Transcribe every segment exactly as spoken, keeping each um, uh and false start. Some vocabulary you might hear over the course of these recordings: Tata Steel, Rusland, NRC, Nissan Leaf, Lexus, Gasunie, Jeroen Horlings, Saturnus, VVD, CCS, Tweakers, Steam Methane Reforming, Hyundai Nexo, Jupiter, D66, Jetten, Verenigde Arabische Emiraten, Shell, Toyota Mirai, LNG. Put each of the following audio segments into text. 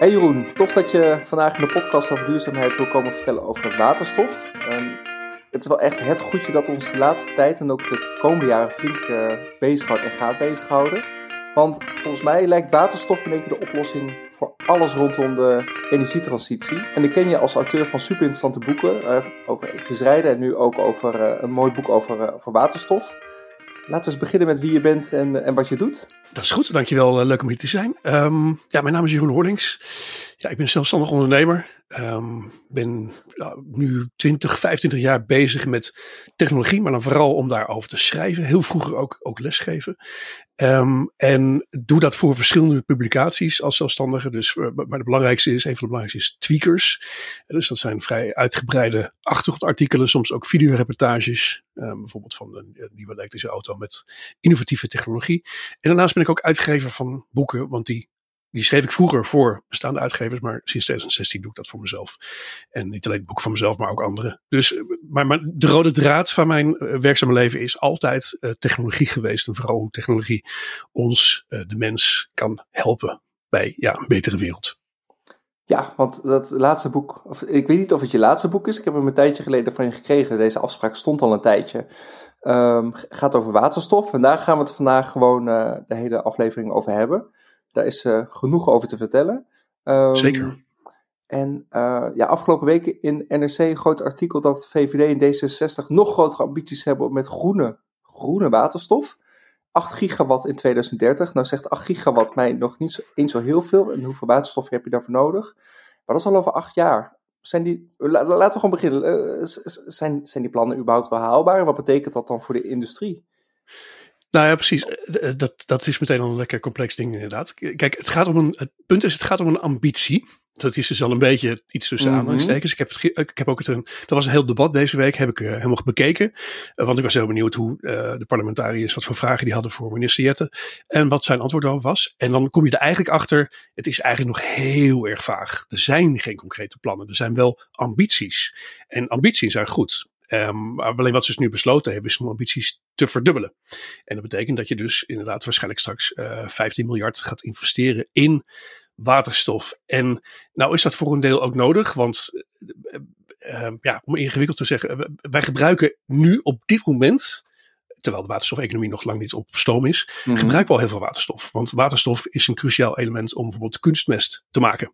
Hey Jeroen, tof dat je vandaag in de podcast over duurzaamheid wil komen vertellen over waterstof. Um, het is wel echt het goedje dat ons de laatste tijd en ook de komende jaren flink uh, bezighoudt en gaat bezighouden. Want volgens mij lijkt waterstof in één keer de oplossing voor alles rondom de energietransitie. En ik ken je als auteur van super interessante boeken uh, over elektrisch rijden en nu ook over uh, een mooi boek over, uh, over waterstof. Laten we eens beginnen met wie je bent en, en wat je doet. Dat is goed, dankjewel. Leuk om hier te zijn. Um, ja, mijn naam is Jeroen Horlings. Ja, ik ben zelfstandig ondernemer. Ik um, ben nou, nu twintig, vijfentwintig jaar bezig met technologie, maar dan vooral om daarover te schrijven. Heel vroeger ook, ook lesgeven. Um, en doe dat voor verschillende publicaties als zelfstandige. Dus, maar de belangrijkste is, een van de belangrijkste is Tweakers. Dus dat zijn vrij uitgebreide achtergrondartikelen, soms ook videoreportages. Um, bijvoorbeeld van een nieuwe elektrische auto met innovatieve technologie. En daarnaast ben ik ook uitgever van boeken, want die... Die schreef ik vroeger voor bestaande uitgevers, maar sinds twintig zestien doe ik dat voor mezelf. En niet alleen het boek van mezelf, maar ook anderen. Dus maar, maar de rode draad van mijn uh, werkzame leven is altijd uh, technologie geweest. En vooral hoe technologie ons, uh, de mens, kan helpen bij ja, een betere wereld. Ja, want dat laatste boek, of, ik weet niet of het je laatste boek is. Ik heb hem een tijdje geleden van je gekregen. Deze afspraak stond al een tijdje. Um, gaat over waterstof. En daar gaan we het vandaag gewoon uh, de hele aflevering over hebben. Daar is uh, genoeg over te vertellen. Um, Zeker. En uh, ja, afgelopen weken in N R C een groot artikel dat V V D en D zesenzestig nog grotere ambities hebben met groene, groene waterstof. acht gigawatt in twintig dertig. Nou zegt acht gigawatt mij nog niet zo, eens zo heel veel. En hoeveel waterstof heb je daarvoor nodig? Maar dat is al over acht jaar. Zijn die, la, laten we gewoon beginnen. Uh, zijn, zijn die plannen überhaupt wel haalbaar? En wat betekent dat dan voor de industrie? Nou ja, precies. Dat, dat is meteen al een lekker complex ding inderdaad. Kijk, het, gaat om een, het punt is, het gaat om een ambitie. Dat is dus al een beetje iets tussen mm-hmm. aanhalingstekens. Ik heb, het, ik heb ook het een, dat was een heel debat deze week, heb ik uh, helemaal bekeken. Uh, want ik was heel benieuwd hoe uh, de parlementariërs, wat voor vragen die hadden voor minister Jetten. En wat zijn antwoord daarop was. En dan kom je er eigenlijk achter, het is eigenlijk nog heel erg vaag. Er zijn geen concrete plannen, er zijn wel ambities. En ambities zijn goed. Um, maar alleen wat ze dus nu besloten hebben, is om ambities te verdubbelen. En dat betekent dat je dus inderdaad waarschijnlijk straks uh, vijftien miljard gaat investeren in waterstof. En nou is dat voor een deel ook nodig, want uh, uh, ja, om ingewikkeld te zeggen, uh, wij gebruiken nu op dit moment, terwijl de waterstofeconomie nog lang niet op stoom is, mm-hmm. gebruiken we al heel veel waterstof. Want waterstof is een cruciaal element om bijvoorbeeld kunstmest te maken.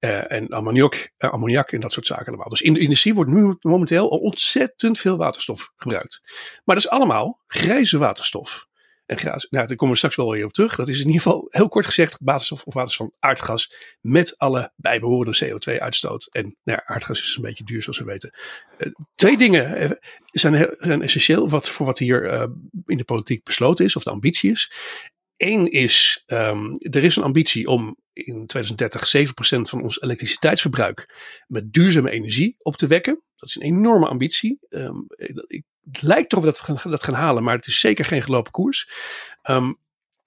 Uh, en ammoniak, uh, ammoniak en dat soort zaken allemaal. Dus in de industrie wordt nu momenteel al ontzettend veel waterstof gebruikt. Maar dat is allemaal grijze waterstof. En grijze, nou, daar komen we straks wel weer op terug. Dat is in ieder geval heel kort gezegd waterstof of waterstof van aardgas. Met alle bijbehorende C O twee uitstoot. En nou ja, aardgas is een beetje duur zoals we weten. Uh, twee dingen uh, zijn, zijn essentieel wat, voor wat hier uh, in de politiek besloten is. Of de ambitie is. Eén is, um, er is een ambitie om in twintig dertig zeven procent van ons elektriciteitsverbruik met duurzame energie op te wekken. Dat is een enorme ambitie. Um, het lijkt erop dat we gaan, dat gaan halen, maar het is zeker geen gelopen koers. Um,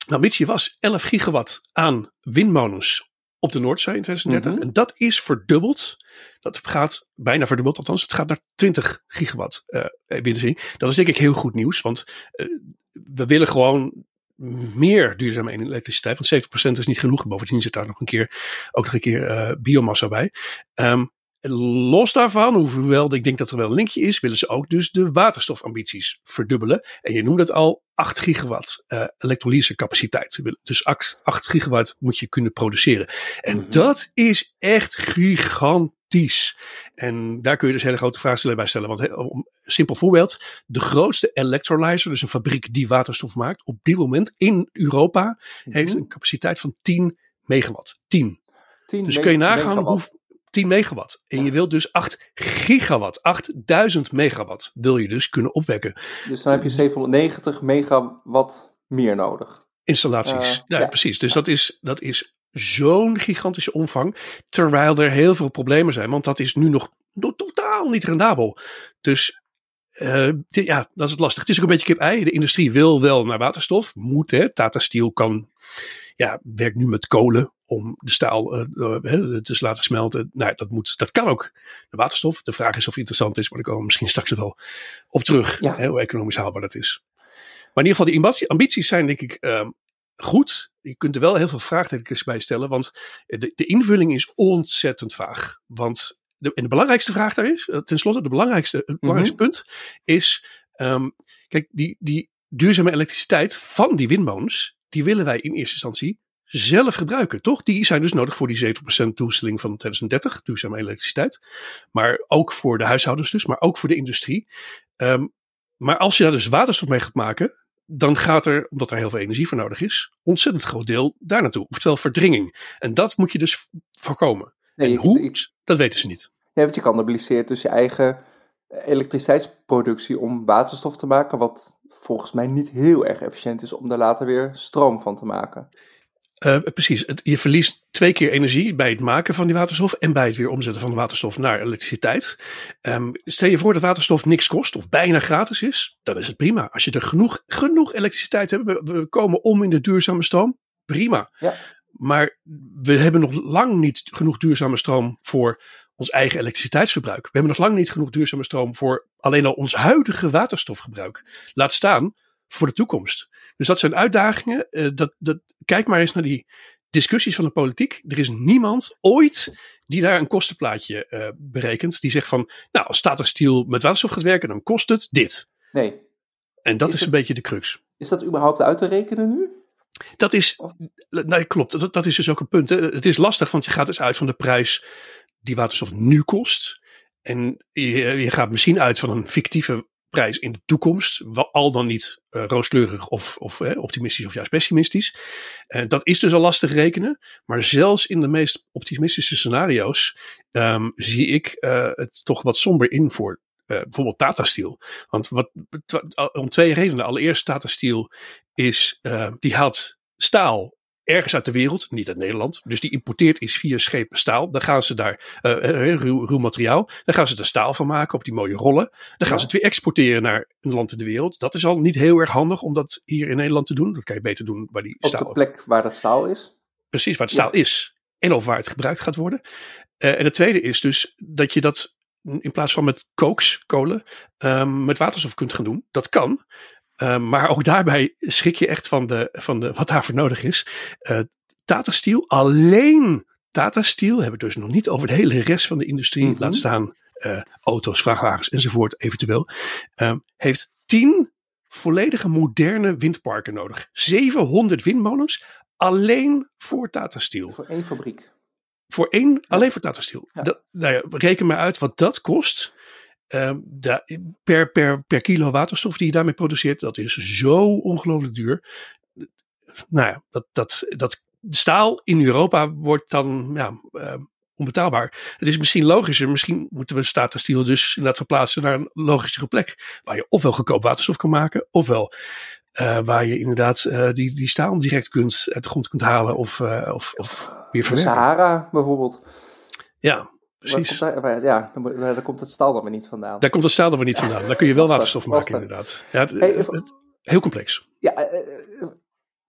de ambitie was elf gigawatt aan windmolens op de Noordzee in twintig dertig. Mm-hmm. En dat is verdubbeld. Dat gaat bijna verdubbeld, althans het gaat naar twintig gigawatt uh, windenergie. Dat is denk ik heel goed nieuws, want uh, we willen gewoon meer duurzame elektriciteit, want zeven procent is niet genoeg. Bovendien zit daar nog een keer, ook nog een keer uh, biomassa bij. Um, los daarvan, hoewel ik denk dat er wel een linkje is, willen ze ook dus de waterstofambities verdubbelen. En je noemt dat al acht gigawatt uh, elektrolysecapaciteit. Dus acht gigawatt moet je kunnen produceren. En mm-hmm. dat is echt gigantisch. En daar kun je dus hele grote vraagstellen bij stellen. Want he, om, simpel voorbeeld, de grootste electrolyzer, dus een fabriek die waterstof maakt, op dit moment in Europa, mm-hmm. heeft een capaciteit van tien megawatt. tien. tien dus me- kun je nagaan hoeveel. tien megawatt. En ja. je wilt dus acht gigawatt, achtduizend megawatt wil je dus kunnen opwekken. Dus dan heb je zevenhonderdnegentig megawatt meer nodig. Installaties, uh, ja, ja precies. Dus ja. dat is... Dat is zo'n gigantische omvang, terwijl er heel veel problemen zijn, want dat is nu nog, nog totaal niet rendabel. Dus uh, dit, ja, dat is het lastig. Het is ook een beetje kip-ei. De industrie wil wel naar waterstof, moet hè. Tata Steel kan, ja, werkt nu met kolen om de staal uh, uh, te laten smelten. Nou, dat moet, dat kan ook. De waterstof, de vraag is of het interessant is, maar daar komen we misschien straks wel op terug, ja. hè, hoe economisch haalbaar dat is. Maar in ieder geval, die ambities zijn denk ik uh, goed. je kunt er wel heel veel vraagtekens bij stellen, want de, de invulling is ontzettend vaag. Want de, en de belangrijkste vraag daar is, ten slotte, de belangrijkste, het belangrijkste mm-hmm. punt is, um, kijk, die, die duurzame elektriciteit van die windmolens, die willen wij in eerste instantie zelf gebruiken, toch? Die zijn dus nodig voor die zeventig procent doelstelling van twintig dertig, duurzame elektriciteit. Maar ook voor de huishoudens dus, maar ook voor de industrie. Um, maar als je daar dus waterstof mee gaat maken, dan gaat er, omdat er heel veel energie voor nodig is, ontzettend groot deel daar naartoe. Oftewel verdringing. En dat moet je dus voorkomen. Nee, en je, hoe, je, dat weten ze niet. Nee, want je cannibaliseert dus je eigen elektriciteitsproductie om waterstof te maken, wat volgens mij niet heel erg efficiënt is om daar later weer stroom van te maken. Uh, precies, het, je verliest twee keer energie bij het maken van die waterstof en bij het weer omzetten van de waterstof naar elektriciteit. Um, stel je voor dat waterstof niks kost of bijna gratis is, dan is het prima. Als je er genoeg, genoeg elektriciteit hebt, we, we komen om in de duurzame stroom, prima. Ja. Maar we hebben nog lang niet genoeg duurzame stroom voor ons eigen elektriciteitsverbruik. We hebben nog lang niet genoeg duurzame stroom voor alleen al ons huidige waterstofgebruik. Laat staan voor de toekomst. Dus dat zijn uitdagingen. Uh, dat, dat, kijk maar eens naar die discussies van de politiek. Er is niemand ooit die daar een kostenplaatje uh, berekent. Die zegt van, nou, als Tata Steel met waterstof gaat werken, dan kost het dit. Nee. En dat is, is het, een beetje de crux. Is dat überhaupt uit te rekenen nu? Dat is, nou, klopt. Dat, dat is dus ook een punt. Hè. Het is lastig, want je gaat dus uit van de prijs die waterstof nu kost. En je, je gaat misschien uit van een fictieve prijs in de toekomst, al dan niet uh, rooskleurig of, of eh, optimistisch of juist pessimistisch. Uh, dat is dus al lastig rekenen, maar zelfs in de meest optimistische scenario's um, zie ik uh, het toch wat somber in voor uh, bijvoorbeeld Tata Steel. Want wat, t- om twee redenen. Allereerst, Tata Steel is, uh, die haalt staal ergens uit de wereld, niet uit Nederland. Dus die importeert is via schepen staal. Dan gaan ze daar, uh, ruw, ruw materiaal, dan gaan ze er staal van maken op die mooie rollen. Dan gaan ja. ze het weer exporteren naar een land in de wereld. Dat is al niet heel erg handig om dat hier in Nederland te doen. Dat kan je beter doen waar die op staal... Op de plek waar dat staal is? Precies, waar het staal ja. is. En of waar het gebruikt gaat worden. Uh, en het tweede is dus dat je dat in plaats van met kooks, kolen, um, met waterstof kunt gaan doen. Dat kan. Uh, maar ook daarbij schrik je echt van, de, van de, wat daarvoor nodig is. Uh, Tata Steel, alleen Tata Steel, hebben we het dus nog niet over de hele rest van de industrie, mm-hmm. laat staan uh, auto's, vrachtwagens enzovoort eventueel, uh, heeft tien volledige moderne windparken nodig. zevenhonderd windmolens, alleen voor Tata Steel. Voor één fabriek. Voor één, ja. alleen voor Tata Steel. Ja. Dat, nou ja, reken maar uit wat dat kost. Uh, de, per, per, per kilo waterstof die je daarmee produceert, dat is zo ongelooflijk duur. Nou ja, dat, dat, dat staal in Europa wordt dan ja, uh, onbetaalbaar. Het is misschien logischer, misschien moeten we Tata Steel dus inderdaad verplaatsen naar een logischere plek, waar je ofwel goedkoop waterstof kan maken, ofwel uh, waar je inderdaad uh, die, die staal direct kunt, uit de grond kunt halen of, uh, of, of weer verwerken. De Sahara bijvoorbeeld. Ja. Precies. Komt daar, ja, daar komt het staal dan weer niet vandaan. Daar komt het staal dan weer niet vandaan. Daar kun je wel waterstof dat, maken inderdaad. Ja, het, hey, het, het, heel complex. Ja,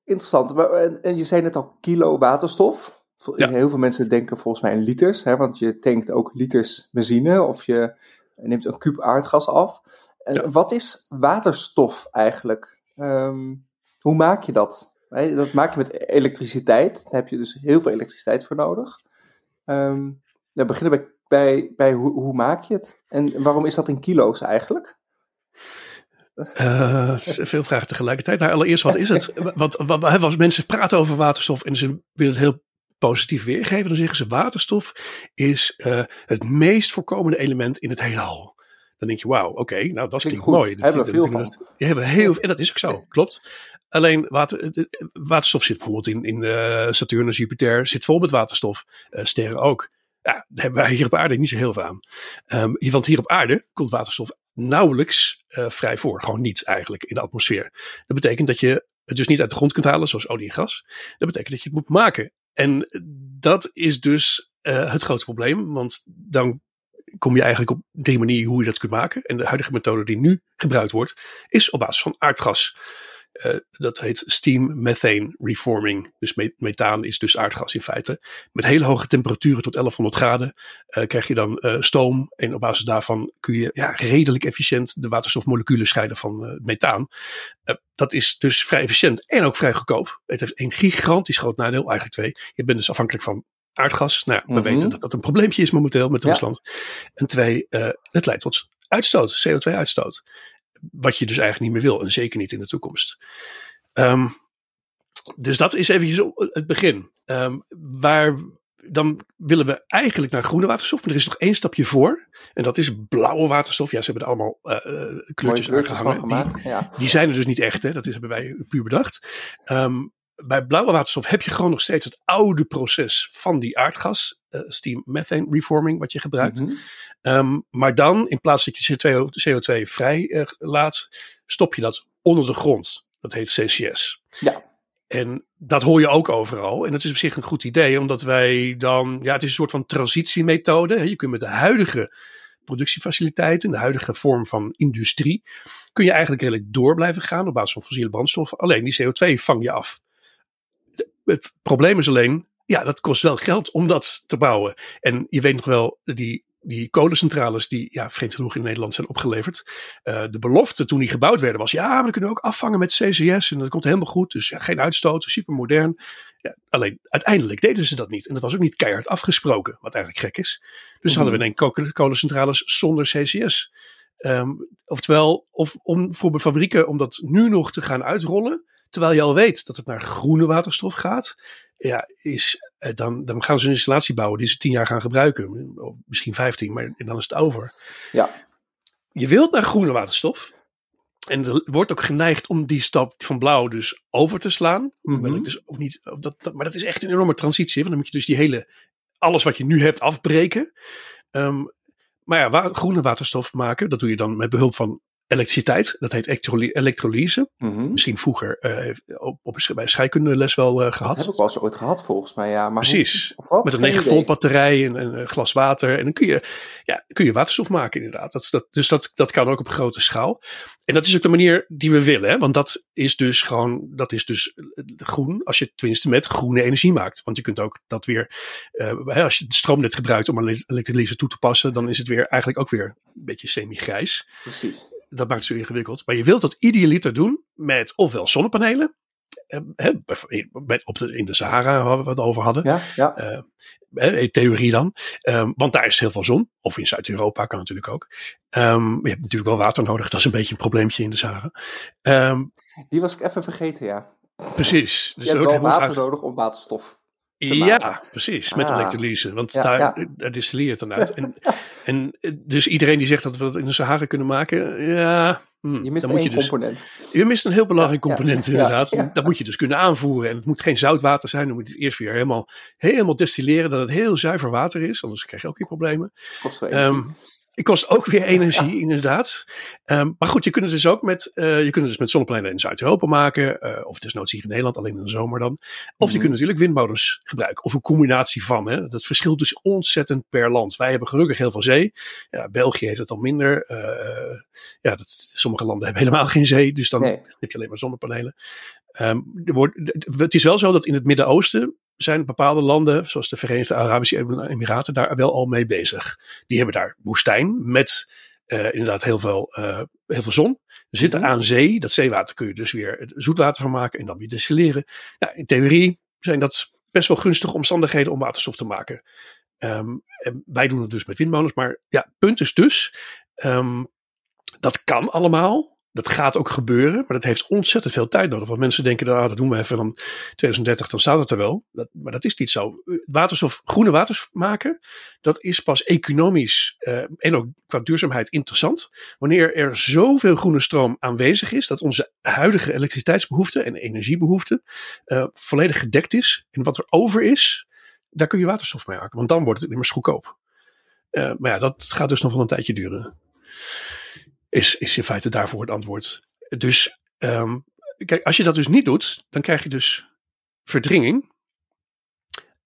interessant. Maar, en, en je zei net al kilo waterstof. Ja. Heel veel mensen denken volgens mij in liters. Hè, want je tankt ook liters benzine. Of je neemt een kuub aardgas af. En ja. Wat is waterstof eigenlijk? Um, hoe maak je dat? Hey, dat maak je met elektriciteit. Daar heb je dus heel veel elektriciteit voor nodig. Um, We nou, beginnen bij, bij, bij hoe, hoe maak je het? En waarom is dat in kilo's eigenlijk? Uh, veel vragen tegelijkertijd. Nou, allereerst, wat is het? Want, wat, als mensen praten over waterstof en ze willen het heel positief weergeven, dan zeggen ze waterstof is uh, het meest voorkomende element in het heelal. Dan denk je, wauw, oké, okay, nou dat klinkt, klinkt mooi. Daar hebben we veel van. Dat, ja, hebben heel, en dat is ook zo, klopt. Alleen water, waterstof zit bijvoorbeeld in, in uh, Saturnus, Jupiter, zit vol met waterstof. Uh, sterren ook. Ja, daar hebben wij hier op aarde niet zo heel veel aan. Um, want hier op aarde komt waterstof nauwelijks uh, vrij voor. Gewoon niet eigenlijk in de atmosfeer. Dat betekent dat je het dus niet uit de grond kunt halen, zoals olie en gas. Dat betekent dat je het moet maken. En dat is dus uh, het grote probleem. Want dan kom je eigenlijk op drie manieren hoe je dat kunt maken. En de huidige methode die nu gebruikt wordt, is op basis van aardgas. Uh, dat heet Steam Methane Reforming. Dus me- methaan is dus aardgas in feite. Met hele hoge temperaturen tot elfhonderd graden uh, krijg je dan uh, stoom. En op basis daarvan kun je ja, redelijk efficiënt de waterstofmoleculen scheiden van uh, methaan. Uh, dat is dus vrij efficiënt en ook vrij goedkoop. Het heeft een gigantisch groot nadeel, eigenlijk twee. Je bent dus afhankelijk van aardgas. Nou, we mm-hmm. weten dat dat een probleempje is momenteel met Rusland. Ja. En twee, uh, het leidt tot uitstoot, C O twee uitstoot. Wat je dus eigenlijk niet meer wil. En zeker niet in de toekomst. Um, dus dat is eventjes het begin. Um, waar dan willen we eigenlijk naar groene waterstof. Maar er is nog één stapje voor. En dat is blauwe waterstof. Ja, ze hebben er allemaal uh, kleurtjes aangehangen. Die, ja. die zijn er dus niet echt. Hè? Dat is, hebben wij puur bedacht. Um, bij blauwe waterstof heb je gewoon nog steeds het oude proces van die aardgas. Uh, steam methane reforming wat je gebruikt. Mm-hmm. Um, maar dan, in plaats dat je C O twee vrij uh, laat, stop je dat onder de grond. Dat heet C C S. Ja. En dat hoor je ook overal. En dat is op zich een goed idee, omdat wij dan... Ja, het is een soort van transitiemethode. Hè. Je kunt met de huidige productiefaciliteiten, de huidige vorm van industrie, kun je eigenlijk redelijk door blijven gaan op basis van fossiele brandstoffen. Alleen die C O twee vang je af. De, het probleem is alleen, ja, dat kost wel geld om dat te bouwen. En je weet nog wel, die... Die kolencentrales die ja, vreemd genoeg in Nederland zijn opgeleverd. Uh, de belofte toen die gebouwd werden was. Ja, maar we kunnen ook afvangen met C C S. En dat komt helemaal goed. Dus ja, geen uitstoot. Super modern. Ja, alleen uiteindelijk deden ze dat niet. En dat was ook niet keihard afgesproken. Wat eigenlijk gek is. Dus mm-hmm. hadden we in één kolencentrales zonder C C S. Um, oftewel, of om voor fabrieken om dat nu nog te gaan uitrollen. Terwijl je al weet dat het naar groene waterstof gaat. Ja, is, dan, dan gaan ze een installatie bouwen die ze tien jaar gaan gebruiken. Of misschien vijftien, maar en dan is het over. Ja. Je wilt naar groene waterstof. En er wordt ook geneigd om die stap van blauw dus over te slaan. Mm-hmm. Ik dus ook niet, dat, dat, maar dat is echt een enorme transitie. Want dan moet je dus die hele, alles wat je nu hebt afbreken. Um, maar ja, wa- groene waterstof maken, dat doe je dan met behulp van elektriciteit, dat heet elektroly- elektrolyse. Mm-hmm. Misschien vroeger uh, op, op bij scheikundeles wel uh, gehad. Dat heb ik wel eens ooit gehad volgens mij. Ja. Maar precies. Hoe, met een negen volt batterij en een glas water. En dan kun je, ja, kun je waterstof maken inderdaad. Dat, dat, dus dat, dat kan ook op grote schaal. En dat is ook de manier die we willen. Hè? Want dat is dus gewoon, dat is dus groen. Als je tenminste met groene energie maakt. Want je kunt ook dat weer, uh, als je het stroomnet gebruikt om elektrolyse toe te passen. Dan is het weer eigenlijk ook weer een beetje semi-grijs. Precies. Dat maakt het zo ingewikkeld. Maar je wilt dat idealiter doen met ofwel zonnepanelen. Hè, met op de, in de Sahara waar we het over hadden. Ja, ja. Uh, hè, theorie dan. Um, want daar is heel veel zon. Of in Zuid-Europa kan natuurlijk ook. Um, je hebt natuurlijk wel water nodig. Dat is een beetje een probleempje in de Sahara. Um, Die was ik even vergeten, ja. Precies. Dus je hebt wel water nodig om waterstof te maken. Ja, precies. Met ah. elektrolyse. Want ja, daar, ja. daar distilleert het dan uit. En, en dus iedereen die zegt dat we dat in de Sahara kunnen maken, ja, hm, je mist dan moet één je dus, component. Je mist een heel belangrijk ja, component ja, inderdaad. Ja, ja. Dat moet je dus kunnen aanvoeren. En het moet geen zoutwater zijn. Dan moet je het eerst weer helemaal, helemaal destilleren dat het heel zuiver water is. Anders krijg je ook weer problemen. Kost wel energie. Um, het kost ook weer energie, ja. inderdaad. Um, maar goed, je kunt het dus ook met, uh, je kunt het dus met zonnepanelen in Zuid-Europa maken. Uh, of desnoods hier in Nederland, alleen in de zomer dan. Of mm-hmm. je kunt natuurlijk windmolens gebruiken. Of een combinatie van. Hè. Dat verschilt dus ontzettend per land. Wij hebben gelukkig heel veel zee. Ja, België heeft het al minder. Uh, ja, dat, sommige landen hebben helemaal geen zee. Dus dan nee. heb je alleen maar zonnepanelen. Um, er wordt, het is wel zo dat in het Midden-Oosten zijn bepaalde landen, zoals de Verenigde Arabische Emiraten, daar wel al mee bezig. Die hebben daar woestijn met uh, inderdaad heel veel, uh, heel veel zon. Er zitten aan zee. Dat zeewater kun je dus weer zoetwater van maken en dan weer destilleren. Nou, in theorie zijn dat best wel gunstige omstandigheden om waterstof te maken. Um, en wij doen het dus met windmolens. Maar ja, het punt is dus, um, dat kan allemaal. Dat gaat ook gebeuren, maar dat heeft ontzettend veel tijd nodig. Want mensen denken, nou, dat doen we even, dan twintig dertig, dan staat het er wel. Dat, maar dat is niet zo. Waterstof, groene waterstof maken, dat is pas economisch eh, en ook qua duurzaamheid interessant. Wanneer er zoveel groene stroom aanwezig is, dat onze huidige elektriciteitsbehoefte en energiebehoefte eh, volledig gedekt is. En wat er over is, daar kun je waterstof mee maken. Want dan wordt het immers goedkoop. Uh, maar ja, dat gaat dus nog wel een tijdje duren. Is, is in feite daarvoor het antwoord. Dus um, kijk, als je dat dus niet doet, dan krijg je dus verdringing.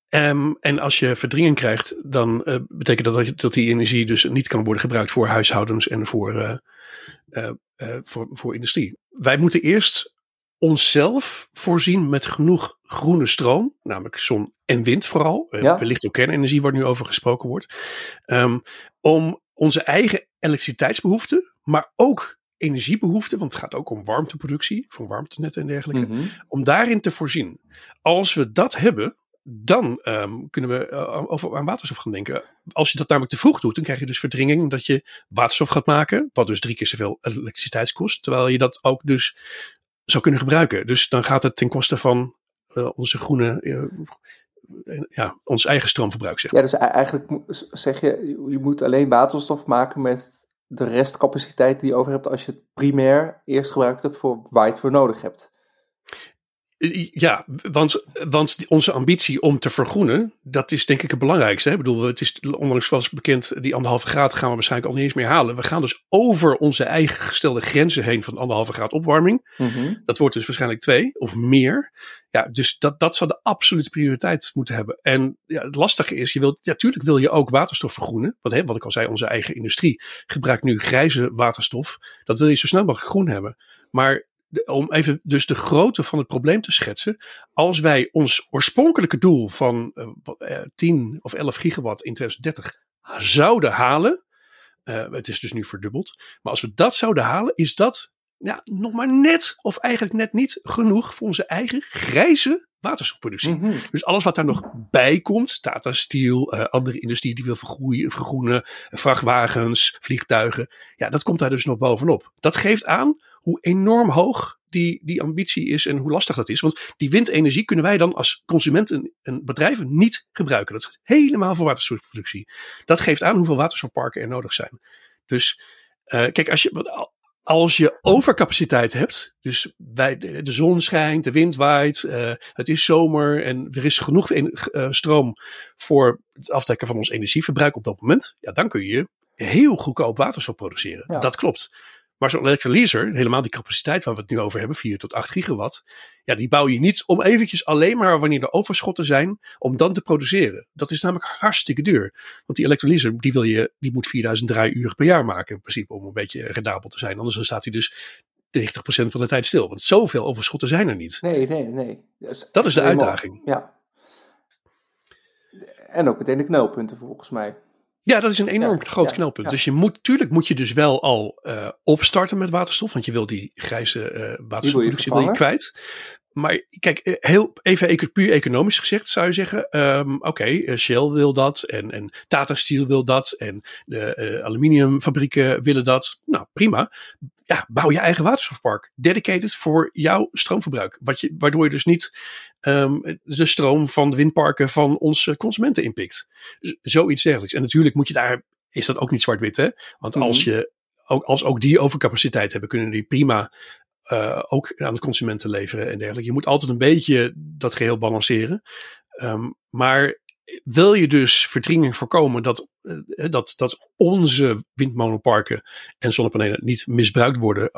Um, en als je verdringing krijgt, dan uh, betekent dat, dat dat die energie dus niet kan worden gebruikt voor huishoudens en voor, uh, uh, uh, voor, voor industrie. Wij moeten eerst onszelf voorzien met genoeg groene stroom, namelijk zon en wind vooral, ja. wellicht ook kernenergie waar nu over gesproken wordt, um, om onze eigen elektriciteitsbehoeften, maar ook energiebehoeften, want het gaat ook om warmteproductie, van warmtenetten en dergelijke, mm-hmm. om daarin te voorzien. Als we dat hebben, dan um, kunnen we uh, over aan waterstof gaan denken. Als je dat namelijk te vroeg doet, dan krijg je dus verdringing dat je waterstof gaat maken, wat dus drie keer zoveel elektriciteit kost, terwijl je dat ook dus zou kunnen gebruiken. Dus dan gaat het ten koste van uh, onze groene, uh, ja, ons eigen stroomverbruik, zeg maar. Ja, dus eigenlijk zeg je, je moet alleen waterstof maken met de restcapaciteit die je over hebt als je het primair eerst gebruikt hebt voor waar je het voor nodig hebt. Ja, want, want onze ambitie om te vergroenen, dat is denk ik het belangrijkste. Hè? Ik bedoel, het is onlangs was bekend, die anderhalve graad gaan we waarschijnlijk al niet eens meer halen. We gaan dus over onze eigen gestelde grenzen heen van anderhalve graad opwarming. Mm-hmm. Dat wordt dus waarschijnlijk twee of meer. Ja, dus dat, dat zou de absolute prioriteit moeten hebben. En ja, het lastige is, je wilt, ja, tuurlijk wil je ook waterstof vergroenen. Want hè, wat ik al zei, onze eigen industrie gebruikt nu grijze waterstof. Dat wil je zo snel mogelijk groen hebben. Maar om even dus de grootte van het probleem te schetsen. Als wij ons oorspronkelijke doel van uh, tien of elf gigawatt in twintig dertig zouden halen. Uh, het is dus nu verdubbeld. Maar als we dat zouden halen, is dat ja, nog maar net of eigenlijk net niet genoeg voor onze eigen grijze waterstofproductie. Mm-hmm. Dus alles wat daar nog bij komt, Tata Steel, uh, andere industrie die wil vergroeien, vergroenen, vrachtwagens, vliegtuigen. Ja, dat komt daar dus nog bovenop. Dat geeft aan hoe enorm hoog die, die ambitie is en hoe lastig dat is. Want die windenergie kunnen wij dan als consumenten en bedrijven niet gebruiken. Dat is helemaal voor waterstofproductie. Dat geeft aan hoeveel waterstofparken er nodig zijn. Dus uh, kijk, als je, als je overcapaciteit hebt, dus wij, de, de zon schijnt, de wind waait, uh, het is zomer en er is genoeg ener- uh, stroom voor het afdekken van ons energieverbruik op dat moment. Ja, dan kun je heel goedkoop waterstof produceren. Ja. Dat klopt. Maar zo'n elektrolyser, helemaal die capaciteit waar we het nu over hebben, vier tot acht gigawatt. Ja, die bouw je niet om eventjes alleen maar wanneer er overschotten zijn, om dan te produceren. Dat is namelijk hartstikke duur. Want die elektrolyser, die, wil je, die moet vierduizend draaiuren per jaar maken in principe, om een beetje rendabel te zijn. Anders dan staat hij dus negentig procent van de tijd stil. Want zoveel overschotten zijn er niet. Nee, nee, nee. Dat is, dat is de uitdaging. Ja. En ook meteen de knelpunten volgens mij. Ja, dat is een enorm ja, groot ja, knelpunt. Ja. Dus je moet, tuurlijk moet je dus wel al uh, opstarten met waterstof. Want je wil die grijze uh, waterstofproductie wil je kwijt. Maar kijk, heel even puur economisch gezegd zou je zeggen. Um, Oké, okay, Shell wil dat. En, en Tata Steel wil dat. En de uh, aluminiumfabrieken willen dat. Nou, prima. Ja, bouw je eigen waterstofpark. Dedicated voor jouw stroomverbruik. Wat je, waardoor je dus niet um, de stroom van de windparken van onze consumenten inpikt. Z- zoiets dergelijks. En natuurlijk moet je daar, is dat ook niet zwart-wit, hè? Want mm-hmm. als, je, ook, als ook die overcapaciteit hebben, kunnen die prima uh, ook aan de consumenten leveren en dergelijke. Je moet altijd een beetje dat geheel balanceren. Um, maar wil je dus verdringing voorkomen dat, dat, dat onze windmolenparken en zonnepanelen niet misbruikt worden,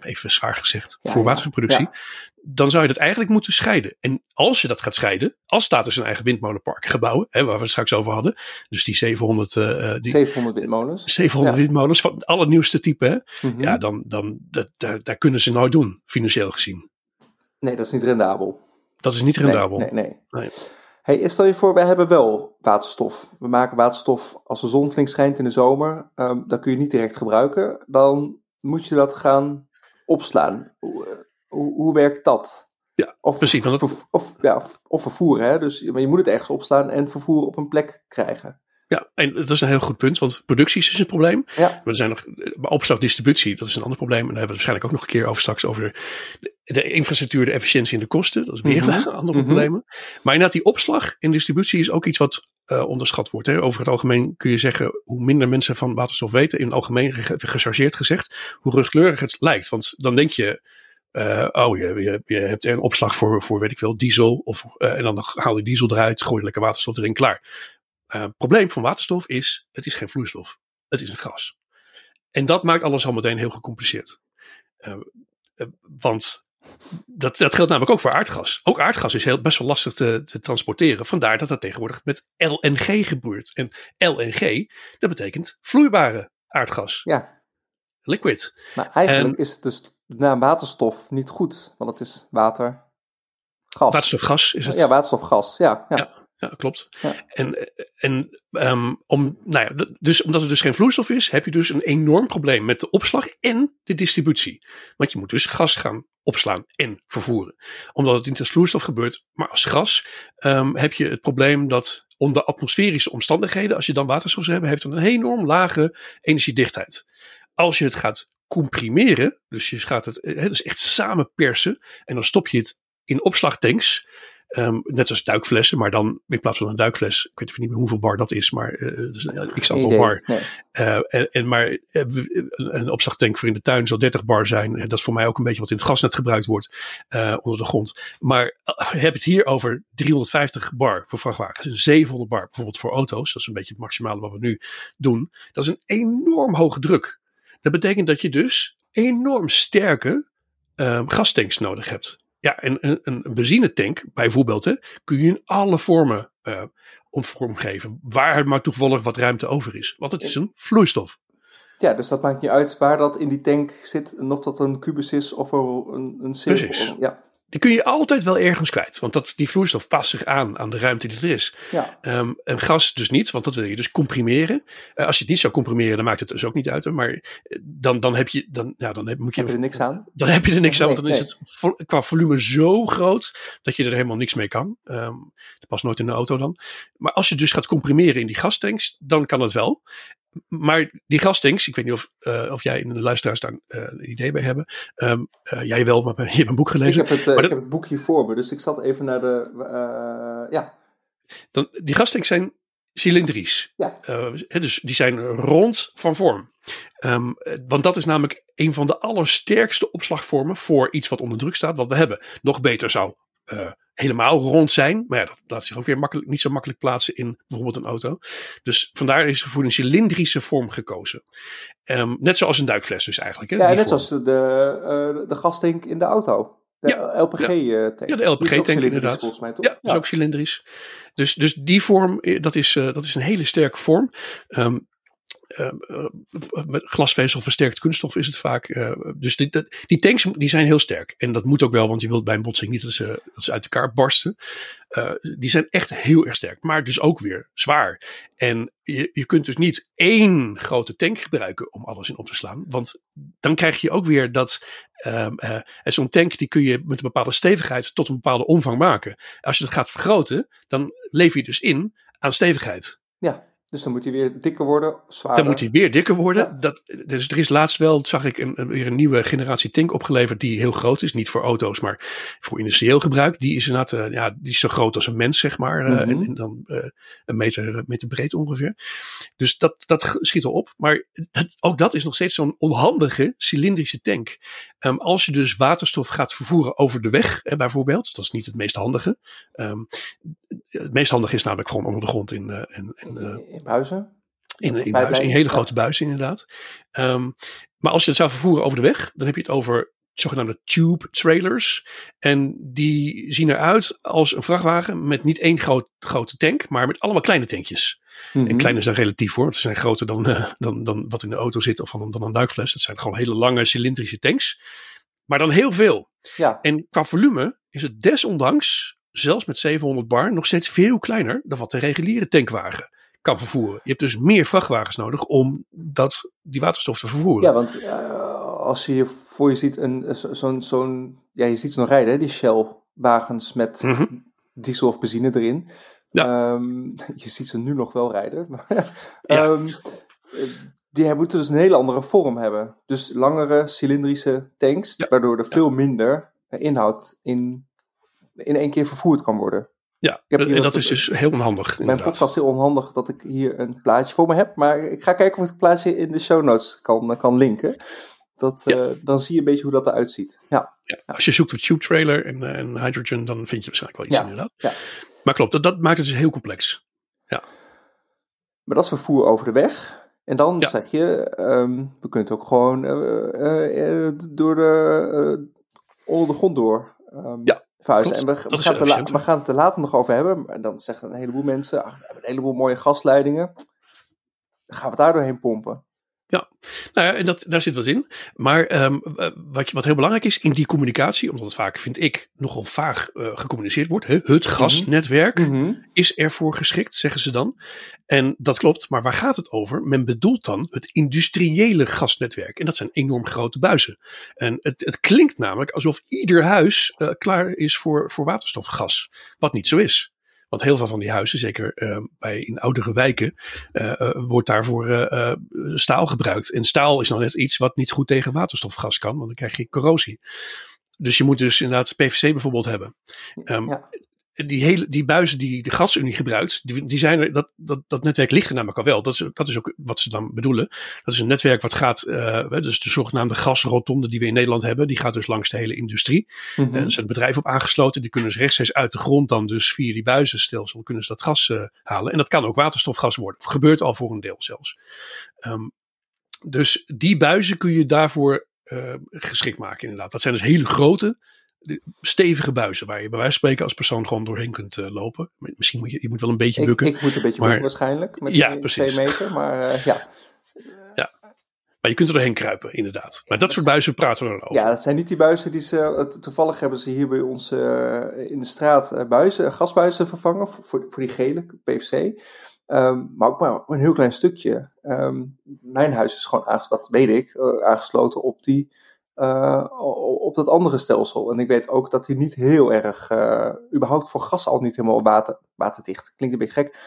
even zwaar gezegd, ja, voor ja, waterstofproductie, ja. dan zou je dat eigenlijk moeten scheiden. En als je dat gaat scheiden, als staat er zijn eigen windmolenpark gebouwen, hè, waar we het straks over hadden, dus die zevenhonderd... Uh, die, zevenhonderd windmolens. zevenhonderd ja. windmolens, van het allernieuwste type, hè? Mm-hmm. Ja, dan, dan, dat, daar, daar kunnen ze nooit doen, financieel gezien. Nee, dat is niet rendabel. Dat is niet rendabel. Nee, nee, nee. nee. Hey, stel je voor, wij hebben wel waterstof. We maken waterstof als de zon flink schijnt in de zomer. Um, dat kun je niet direct gebruiken. Dan moet je dat gaan opslaan. Hoe, hoe, hoe werkt dat? Ja, of, precies. Of, of, of, ja, of, of vervoeren. Hè? Dus, maar je moet het ergens opslaan en vervoeren op een plek krijgen. Ja, en dat is een heel goed punt, want productie is een probleem. Ja. Maar er zijn nog, maar opslag distributie, dat is een ander probleem. En daar hebben we het waarschijnlijk ook nog een keer over straks over de, de infrastructuur, de efficiëntie en de kosten. Dat is weer mm-hmm. een ander mm-hmm. probleem. Maar inderdaad, die opslag en distributie is ook iets wat uh, onderschat wordt. Hè. Over het algemeen kun je zeggen, hoe minder mensen van waterstof weten, in het algemeen ge- gechargeerd gezegd, hoe rooskleurig het lijkt. Want dan denk je, Uh, oh, je, je, je hebt een opslag voor, voor weet ik veel, diesel. Of, uh, en dan haal je diesel eruit, gooi je lekker waterstof erin, klaar. Uh, het probleem van waterstof is, het is geen vloeistof. Het is een gas. En dat maakt alles al meteen heel gecompliceerd. Uh, uh, want dat, dat geldt namelijk ook voor aardgas. Ook aardgas is heel, best wel lastig te, te transporteren. Vandaar dat dat tegenwoordig met L N G gebeurt. En L N G, dat betekent vloeibare aardgas. Ja. Liquid. Maar eigenlijk en, is het dus naar waterstof niet goed, want het is water, gas. Waterstofgas is het? Ja, waterstofgas, ja. Ja, ja, ja klopt. Ja. En, en um, om, nou ja, dus, omdat het dus geen vloeistof is, heb je dus een enorm probleem met de opslag en de distributie. Want je moet dus gas gaan opslaan en vervoeren. Omdat het niet als vloeistof gebeurt, maar als gas um, heb je het probleem dat onder atmosferische omstandigheden, als je dan waterstof zou hebben, heeft het een enorm lage energiedichtheid. Als je het gaat comprimeren, dus je gaat het, het is echt samenpersen en dan stop je het in opslagtanks, um, net als duikflessen, maar dan in plaats van een duikfles, ik weet even niet meer hoeveel bar dat is, maar uh, dus, uh, ik stand op bar. Nee. Uh, en, en maar uh, een opslagtank voor in de tuin zal dertig bar zijn. Dat is voor mij ook een beetje wat in het gasnet gebruikt wordt uh, onder de grond. Maar uh, heb het hier over driehonderdvijftig bar voor vrachtwagens en zevenhonderd bar bijvoorbeeld voor auto's. Dat is een beetje het maximale wat we nu doen. Dat is een enorm hoge druk. Dat betekent dat je dus enorm sterke uh, gastanks nodig hebt. Ja, en een, een benzinetank bijvoorbeeld, hè, kun je in alle vormen uh, vormgeven. Waar het maar toevallig wat ruimte over is. Want het is een vloeistof. Ja, dus dat maakt niet uit waar dat in die tank zit. En of dat een kubus is of een, een cirkel. Precies. Ja. Die kun je altijd wel ergens kwijt. Want dat, die vloeistof past zich aan aan de ruimte die er is. Ja. Um, en gas dus niet, want dat wil je dus comprimeren. Uh, als je het niet zou comprimeren, dan maakt het dus ook niet uit. Hè, maar dan, dan heb je... Dan, nou, dan heb, moet je, heb je er niks aan. Dan heb je er niks nee, aan, want dan nee. is het vo- qua volume zo groot dat je er helemaal niks mee kan. Um, dat past nooit in de auto dan. Maar als je dus gaat comprimeren in die gastanks, dan kan het wel. Maar die gastanks, ik weet niet of, uh, of jij in de luisteraars daar uh, een idee bij hebben. Um, uh, jij wel, maar je hebt mijn boek gelezen. Ik heb het, uh, dat... ik heb het boek hier voor me, dus ik zat even naar de... Uh, ja. Dan, die gastanks zijn cilindrisch. Ja. Uh, dus die zijn rond van vorm. Um, want dat is namelijk een van de allersterkste opslagvormen voor iets wat onder druk staat, wat we hebben. Nog beter zou... Uh, helemaal rond zijn. Maar ja, dat laat zich ook weer makkelijk, niet zo makkelijk plaatsen in bijvoorbeeld een auto. Dus vandaar is er voor een cilindrische vorm gekozen. Um, net zoals een duikfles dus eigenlijk. Hè, ja, net vorm. Zoals de, de, de gastank in de auto. De ja, L P G-tank. Ja. ja, de L P G-tank inderdaad. Volgens mij, toch? Ja, ja, is ook cilindrisch. Dus, dus die vorm, dat is, uh, dat is een hele sterke vorm. Um, Uh, met glasvezel versterkt kunststof is het vaak. Uh, dus die, dat, die tanks die zijn heel sterk. En dat moet ook wel, want je wilt bij een botsing niet dat ze, dat ze uit elkaar barsten. Uh, die zijn echt heel erg sterk. Maar dus ook weer zwaar. En je, je kunt dus niet één grote tank gebruiken om alles in op te slaan. Want dan krijg je ook weer dat... Um, uh, en zo'n tank die kun je met een bepaalde stevigheid tot een bepaalde omvang maken. Als je dat gaat vergroten, dan lever je dus in aan stevigheid. Ja. Dus dan moet hij weer dikker worden, zwaarder. Dan moet hij weer dikker worden. Ja. Dat, dus er is laatst wel, zag ik, een, weer een nieuwe generatie tank opgeleverd die heel groot is. Niet voor auto's, maar voor industrieel gebruik. Die is inderdaad, uh, ja, die is zo groot als een mens, zeg maar. Mm-hmm. Uh, en, en dan uh, een meter, meter breed ongeveer. Dus dat, dat schiet al op. Maar dat, ook dat is nog steeds zo'n onhandige cilindrische tank. Um, als je dus waterstof gaat vervoeren over de weg, hè, bijvoorbeeld. Dat is niet het meest handige. Um, het meest handige is namelijk gewoon onder de grond in... Uh, in, in uh, buizen? In, in, in, buis, in hele grote buizen inderdaad. Um, maar als je het zou vervoeren over de weg, dan heb je het over zogenaamde tube trailers. En die zien eruit als een vrachtwagen met niet één groot, grote tank, maar met allemaal kleine tankjes. Mm-hmm. En klein is dan relatief hoor, want ze zijn groter dan, uh, dan, dan wat in de auto zit of dan, dan een duikfles. Dat zijn gewoon hele lange cilindrische tanks. Maar dan heel veel. Ja. En qua volume is het desondanks, zelfs met zevenhonderd bar, nog steeds veel kleiner dan wat een reguliere tankwagen kan vervoeren. Je hebt dus meer vrachtwagens nodig om dat, die waterstof te vervoeren. Ja, want uh, als je voor je ziet een, zo, zo'n, zo'n, ja, je ziet ze nog rijden, hè, die Shell-wagens met mm-hmm. diesel of benzine erin. Ja. Um, je ziet ze nu nog wel rijden. um, ja. Die moeten dus een hele andere vorm hebben. Dus langere cilindrische tanks, ja. waardoor er veel ja. minder inhoud in, in één keer vervoerd kan worden. Ja, en dat is dus heel onhandig. Mijn inderdaad. podcast is heel onhandig dat ik hier een plaatje voor me heb. Maar ik ga kijken of ik het plaatje in de show notes kan, kan linken. Dat, ja. uh, dan zie je een beetje hoe dat eruit ziet. Ja. Ja, als je zoekt op tube trailer en, uh, en hydrogen, dan vind je waarschijnlijk wel iets ja. inderdaad. Ja. Maar klopt, dat, dat maakt het dus heel complex. Ja. Maar dat is vervoer over de weg. En dan ja. zeg je, um, we kunnen het ook gewoon uh, uh, uh, door de, uh, onder de grond door. Um, ja. Klopt, en we, we, gaan het la- we gaan het er later nog over hebben. En dan zeggen een heleboel mensen, ach, we hebben een heleboel mooie gasleidingen. Dan gaan we het daar doorheen pompen. Ja, nou ja, en dat, daar zit wat in. Maar um, wat, wat heel belangrijk is in die communicatie, omdat het vaak, vind ik, nogal vaag uh, gecommuniceerd wordt. Hè? Het gasnetwerk mm-hmm. is ervoor geschikt, zeggen ze dan. En dat klopt, maar waar gaat het over? Men bedoelt dan het industriële gasnetwerk. En dat zijn enorm grote buizen. En het, het klinkt namelijk alsof ieder huis uh, klaar is voor, voor waterstofgas. Wat niet zo is. Want heel veel van die huizen, zeker uh, bij in oudere wijken, uh, uh, wordt daarvoor uh, uh, staal gebruikt. En staal is nog net iets wat niet goed tegen waterstofgas kan, want dan krijg je corrosie. Dus je moet dus inderdaad P V C bijvoorbeeld hebben. Um, ja. Die, hele, die buizen die de gasunie gebruikt, die, die zijn er, dat, dat, dat netwerk ligt er namelijk al wel. Dat is, dat is ook wat ze dan bedoelen. Dat is een netwerk wat gaat, uh, dus de zogenaamde gasrotonde die we in Nederland hebben, die gaat dus langs de hele industrie. Mm-hmm. En er zijn bedrijven op aangesloten, die kunnen dus rechtstreeks uit de grond dan dus via die buizenstelsel kunnen ze dat gas uh, halen. En dat kan ook waterstofgas worden. Of gebeurt al voor een deel zelfs. Um, dus die buizen kun je daarvoor uh, geschikt maken inderdaad. Dat zijn dus hele grote stevige buizen waar je bij wijze van spreken als persoon gewoon doorheen kunt uh, lopen. Misschien moet je, je moet wel een beetje bukken. Ik, ik moet een beetje bukken waarschijnlijk. Met ja, die, precies. Twee meter, maar uh, ja. ja. Maar je kunt er doorheen kruipen, inderdaad. Maar ja, dat, dat soort buizen praten we dan over. Ja, dat zijn niet die buizen die ze... Toevallig hebben ze hier bij ons uh, in de straat uh, buizen, gasbuizen vervangen voor, voor die gele, P V C. Um, maar ook maar een heel klein stukje. Um, mijn huis is gewoon, aanges- dat weet ik, uh, aangesloten op die... Uh, op dat andere stelsel. En ik weet ook dat die niet heel erg... Uh, überhaupt voor gas al niet helemaal water, waterdicht. Klinkt een beetje gek.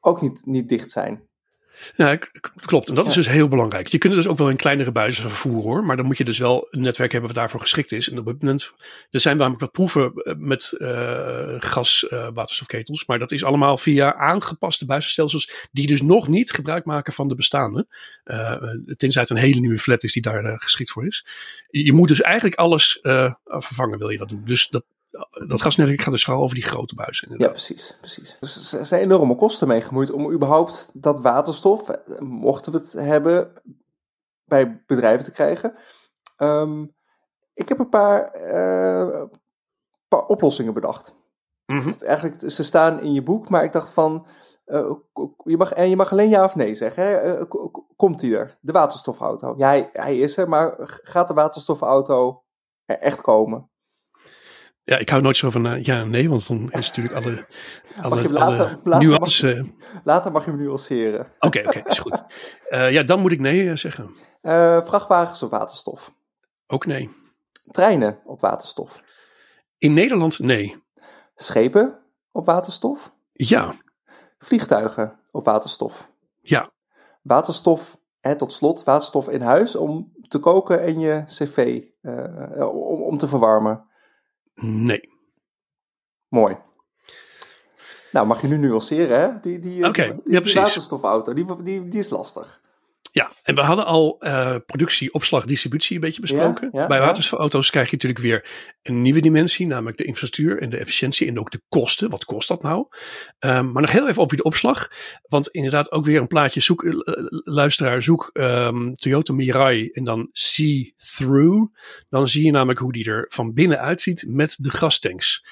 Ook niet, niet dicht zijn. Ja, k- klopt. En dat ja. is dus heel belangrijk. Je kunt het dus ook wel in kleinere buizen vervoeren, hoor. Maar dan moet je dus wel een netwerk hebben wat daarvoor geschikt is. En op dit moment... Er zijn namelijk wat proeven met uh, gas, uh, waterstofketels. Maar dat is allemaal via aangepaste buizenstelsels die dus nog niet gebruik maken van de bestaande. Uh, tenzij het een hele nieuwe flat is die daar uh, geschikt voor is. Je moet dus eigenlijk alles uh, vervangen, wil je dat doen. Dus dat... Dat gasnetwerk gaat dus vooral over die grote buizen. Inderdaad. Ja, precies, precies. Dus er zijn enorme kosten mee gemoeid om überhaupt dat waterstof, mochten we het hebben, bij bedrijven te krijgen. Um, ik heb een paar, uh, paar oplossingen bedacht. Mm-hmm. Eigenlijk, ze staan in je boek, maar ik dacht van, uh, je mag, en je mag alleen ja of nee zeggen. Hè? Uh, komt die er? De waterstofauto. Ja, hij, hij is er, maar gaat de waterstofauto er echt komen? Ja, ik hou nooit zo van uh, ja en nee, want dan is natuurlijk alle, alle, later, alle nuance... Later mag, je, later mag je me nuanceren. Oké, okay, oké, okay, is goed. Uh, ja, dan moet ik nee uh, zeggen. Uh, vrachtwagens op waterstof. Ook nee. Treinen op waterstof. In Nederland nee. Schepen op waterstof? Ja. Vliegtuigen op waterstof? Ja. Waterstof, hè, tot slot, waterstof in huis om te koken en je cv uh, om, om te verwarmen. Nee. Mooi. Nou, mag je nu nuanceren, hè? Die, die, okay, die, die, ja, die waterstofauto, die, die, die is lastig. Ja, en we hadden al uh, productie, opslag, distributie een beetje besproken. Ja, ja, Bij waterstofauto's ja. krijg je natuurlijk weer een nieuwe dimensie, namelijk de infrastructuur en de efficiëntie en ook de kosten. Wat kost dat nou? Um, maar nog heel even over de opslag, want inderdaad ook weer een plaatje. Zoek, uh, luisteraar, zoek um, Toyota Mirai en dan see through. Dan zie je namelijk hoe die er van binnen uitziet met de gastanks.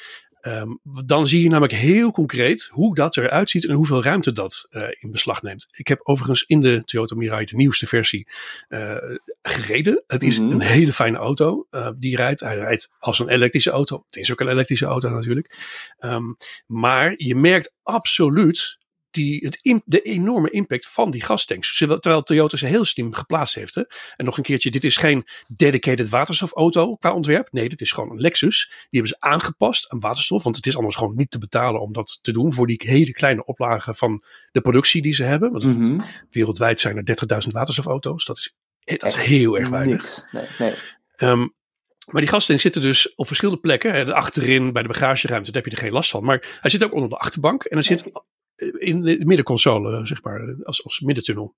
Um, dan zie je namelijk heel concreet hoe dat eruit ziet en hoeveel ruimte dat uh, in beslag neemt. Ik heb overigens in de Toyota Mirai de nieuwste versie uh, gereden. Het is mm-hmm. een hele fijne auto uh, die rijdt. Hij rijdt als een elektrische auto. Het is ook een elektrische auto natuurlijk. Um, maar je merkt absoluut die, het in, de enorme impact van die gastanks. Terwijl Toyota ze heel slim geplaatst heeft. Hè? En nog een keertje, dit is geen dedicated waterstofauto qua ontwerp. Nee, dit is gewoon een Lexus. Die hebben ze aangepast aan waterstof. Want het is anders gewoon niet te betalen om dat te doen. Voor die hele kleine oplagen van de productie die ze hebben. Want mm-hmm. het, wereldwijd zijn er dertigduizend waterstofauto's. Dat is, dat is heel erg weinig. Niks. Nee, nee. Um, Maar die gastanks zitten dus op verschillende plekken. Hè? Achterin, bij de bagageruimte, daar heb je er geen last van. Maar hij zit ook onder de achterbank. En hij zit... Nee. In de middenconsole, zeg maar, als, als middentunnel.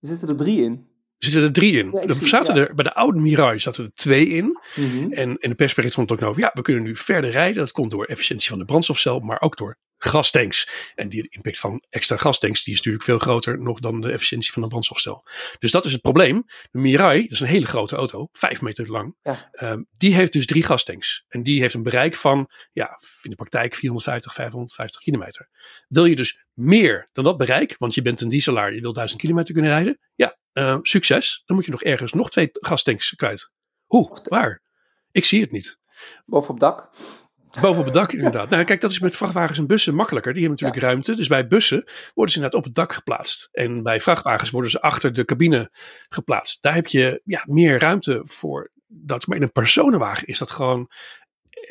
Zitten er drie in? Zitten er drie in. Ja, er zaten ja. er, bij de oude Mirai zaten er twee in. Mm-hmm. En, en de persbericht stond ook nog over. Ja, we kunnen nu verder rijden. Dat komt door efficiëntie van de brandstofcel, maar ook door gastanks. En die impact van extra gastanks, die is natuurlijk veel groter nog dan de efficiëntie van een brandstofcel. Dus dat is het probleem. De Mirai, dat is een hele grote auto, vijf meter lang. Ja. Um, die heeft dus drie gastanks. En die heeft een bereik van, ja, in de praktijk vierhonderdvijftig, vijfhonderdvijftig kilometer. Wil je dus meer dan dat bereik, want je bent een dieselaar, je wil duizend kilometer kunnen rijden. Ja, uh, succes. Dan moet je nog ergens nog twee gastanks kwijt. Hoe? Waar? Ik zie het niet. Bovenop dak? Bovenop het dak inderdaad. Nou kijk, dat is met vrachtwagens en bussen makkelijker. Die hebben natuurlijk ja. ruimte. Dus bij bussen worden ze inderdaad op het dak geplaatst. En bij vrachtwagens worden ze achter de cabine geplaatst. Daar heb je ja, meer ruimte voor. Dat. Maar in een personenwagen is dat gewoon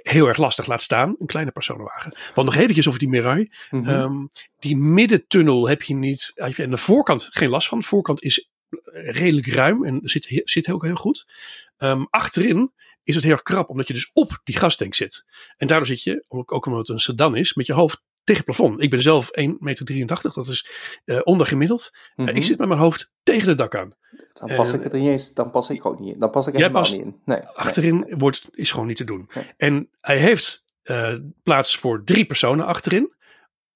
heel erg lastig. Laat staan, een kleine personenwagen. Want nog eventjes over die Mirai. Mm-hmm. Um, die middentunnel heb je niet. Heb je aan de voorkant geen last van. De voorkant is redelijk ruim en zit, zit ook heel goed. Um, achterin is het heel erg krap, omdat je dus op die gastank zit. En daardoor zit je, ook omdat het een sedan is, met je hoofd tegen het plafond. Ik ben zelf één meter drieëntachtig, dat is uh, ondergemiddeld. Mm-hmm. uh, ik zit met mijn hoofd tegen het dak aan. Dan pas en, ik het er niet eens, dan pas ik ook niet in. Dan pas ik helemaal past, niet in. Nee, achterin nee, nee. Wordt, is gewoon niet te doen. Nee. En hij heeft uh, plaats voor drie personen achterin.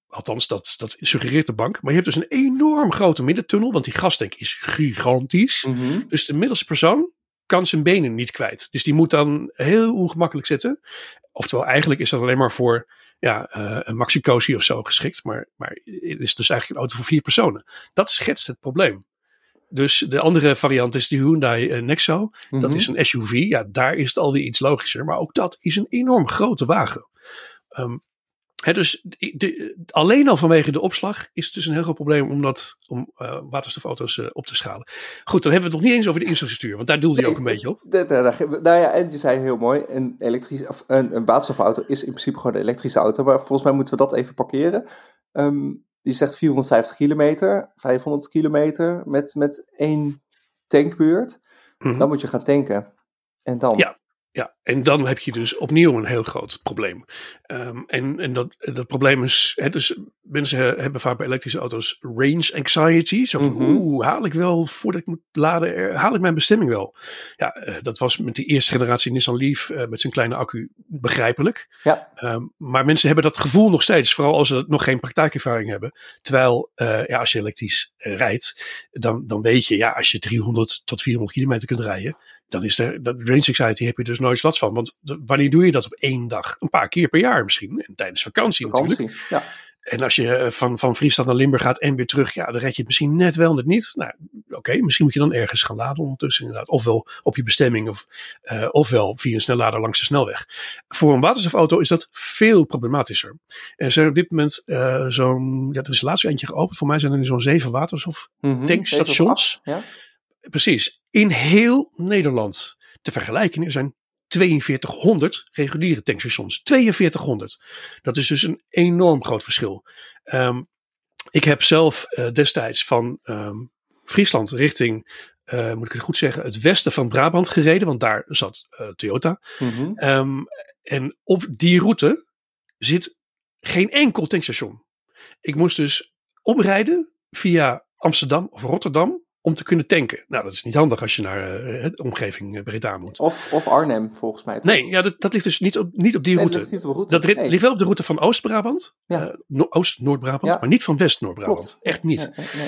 Althans, dat, dat suggereert de bank. Maar je hebt dus een enorm grote middentunnel, want die gastank is gigantisch. Mm-hmm. Dus de middelste persoon kan zijn benen niet kwijt. Dus die moet dan heel ongemakkelijk zitten. Oftewel, eigenlijk is dat alleen maar voor ja, uh, een maxicosi of zo geschikt. Maar, maar het is dus eigenlijk een auto voor vier personen. Dat schetst het probleem. Dus de andere variant is die Hyundai Nexo. Mm-hmm. Dat is een S U V. Ja, daar is het alweer iets logischer. Maar ook dat is een enorm grote wagen. Um, He, dus de, de, alleen al vanwege de opslag is het dus een heel groot probleem om, dat, om uh, waterstofauto's uh, op te schalen. Goed, dan hebben we het nog niet eens over de infrastructuur, want daar doelde je ook een beetje op. De, de, de, de, nou ja, en je zei heel mooi, een, elektrische, of een, een waterstofauto is in principe gewoon een elektrische auto, maar volgens mij moeten we dat even parkeren. Um, je zegt vierhonderdvijftig kilometer, vijfhonderd kilometer met, met één tankbeurt. Mm-hmm. Dan moet je gaan tanken. En dan... Ja. Ja, en dan heb je dus opnieuw een heel groot probleem. Um, en en dat, dat probleem is, hè, dus mensen hebben vaak bij elektrische auto's range anxiety. Zo van, mm-hmm. oeh, haal ik wel, voordat ik moet laden, er, haal ik mijn bestemming wel? Ja, uh, dat was met die eerste generatie Nissan Leaf, uh, met zijn kleine accu, begrijpelijk. Ja. Um, maar mensen hebben dat gevoel nog steeds, vooral als ze nog geen praktijkervaring hebben. Terwijl, uh, ja, als je elektrisch uh, rijdt, dan, dan weet je, ja, als je driehonderd tot vierhonderd kilometer kunt rijden, dan is er, dat range anxiety heb je dus nooit last van. Want de, wanneer doe je dat op één dag? Een paar keer per jaar misschien. En tijdens vakantie, vakantie natuurlijk. Ja. En als je van, van Friesland naar Limburg gaat en weer terug, ja, dan red je het misschien net wel, net niet. Nou, oké, okay, misschien moet je dan ergens gaan laden ondertussen inderdaad. Ofwel op je bestemming, of, uh, ofwel via een snellader langs de snelweg. Voor een waterstofauto is dat veel problematischer. Er zijn op dit moment uh, zo'n, ja, er is laatst eentje geopend. Voor mij zijn er nu zo'n zeven waterstof mm-hmm, tankstations. Ja. Precies, in heel Nederland. Te vergelijken, er zijn tweeënveertighonderd reguliere tankstations. tweeënveertighonderd. Dat is dus een enorm groot verschil. Um, ik heb zelf uh, destijds van um, Friesland richting, uh, moet ik het goed zeggen, het westen van Brabant gereden. Want daar zat uh, Toyota. Mm-hmm. Um, en op die route zit geen enkel tankstation. Ik moest dus oprijden via Amsterdam of Rotterdam om te kunnen tanken. Nou, dat is niet handig als je naar uh, de omgeving Breda moet. Of, of Arnhem, volgens mij. Toch? Nee, ja, dat, dat ligt dus niet op, niet op die route. Nee, dat ligt niet op de route. Dat rit, nee. ligt wel op de route van Oost-Brabant. Ja. Uh, no- Oost-Noord-Brabant, ja. Maar niet van West-Noord-Brabant. Echt niet. Nee, nee, nee.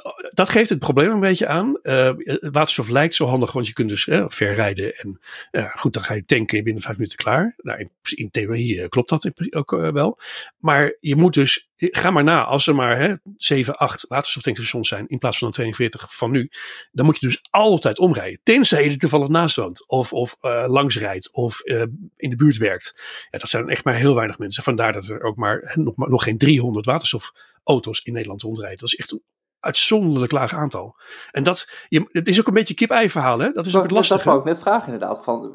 Uh, dat geeft het probleem een beetje aan. Uh, waterstof lijkt zo handig, want je kunt dus uh, ver rijden. En uh, goed, dan ga je tanken en binnen vijf minuten klaar. Nou, in, in theorie uh, klopt dat ook uh, wel. Maar je moet dus, ga maar na, als er maar hè, zeven, acht waterstoftankstations zijn in plaats van de tweeënveertig van nu, dan moet je dus altijd omrijden. Tenzij je er toevallig naast woont of, of uh, langs rijdt of uh, in de buurt werkt. Ja, dat zijn echt maar heel weinig mensen. Vandaar dat er ook maar hè, nog, nog geen driehonderd waterstofauto's in Nederland rondrijden. Dat is echt een uitzonderlijk laag aantal. En dat je, het is ook een beetje kip-ei verhaal, hè? Dat is ook het lastige. Dat wou ik net vragen inderdaad. Van, uh,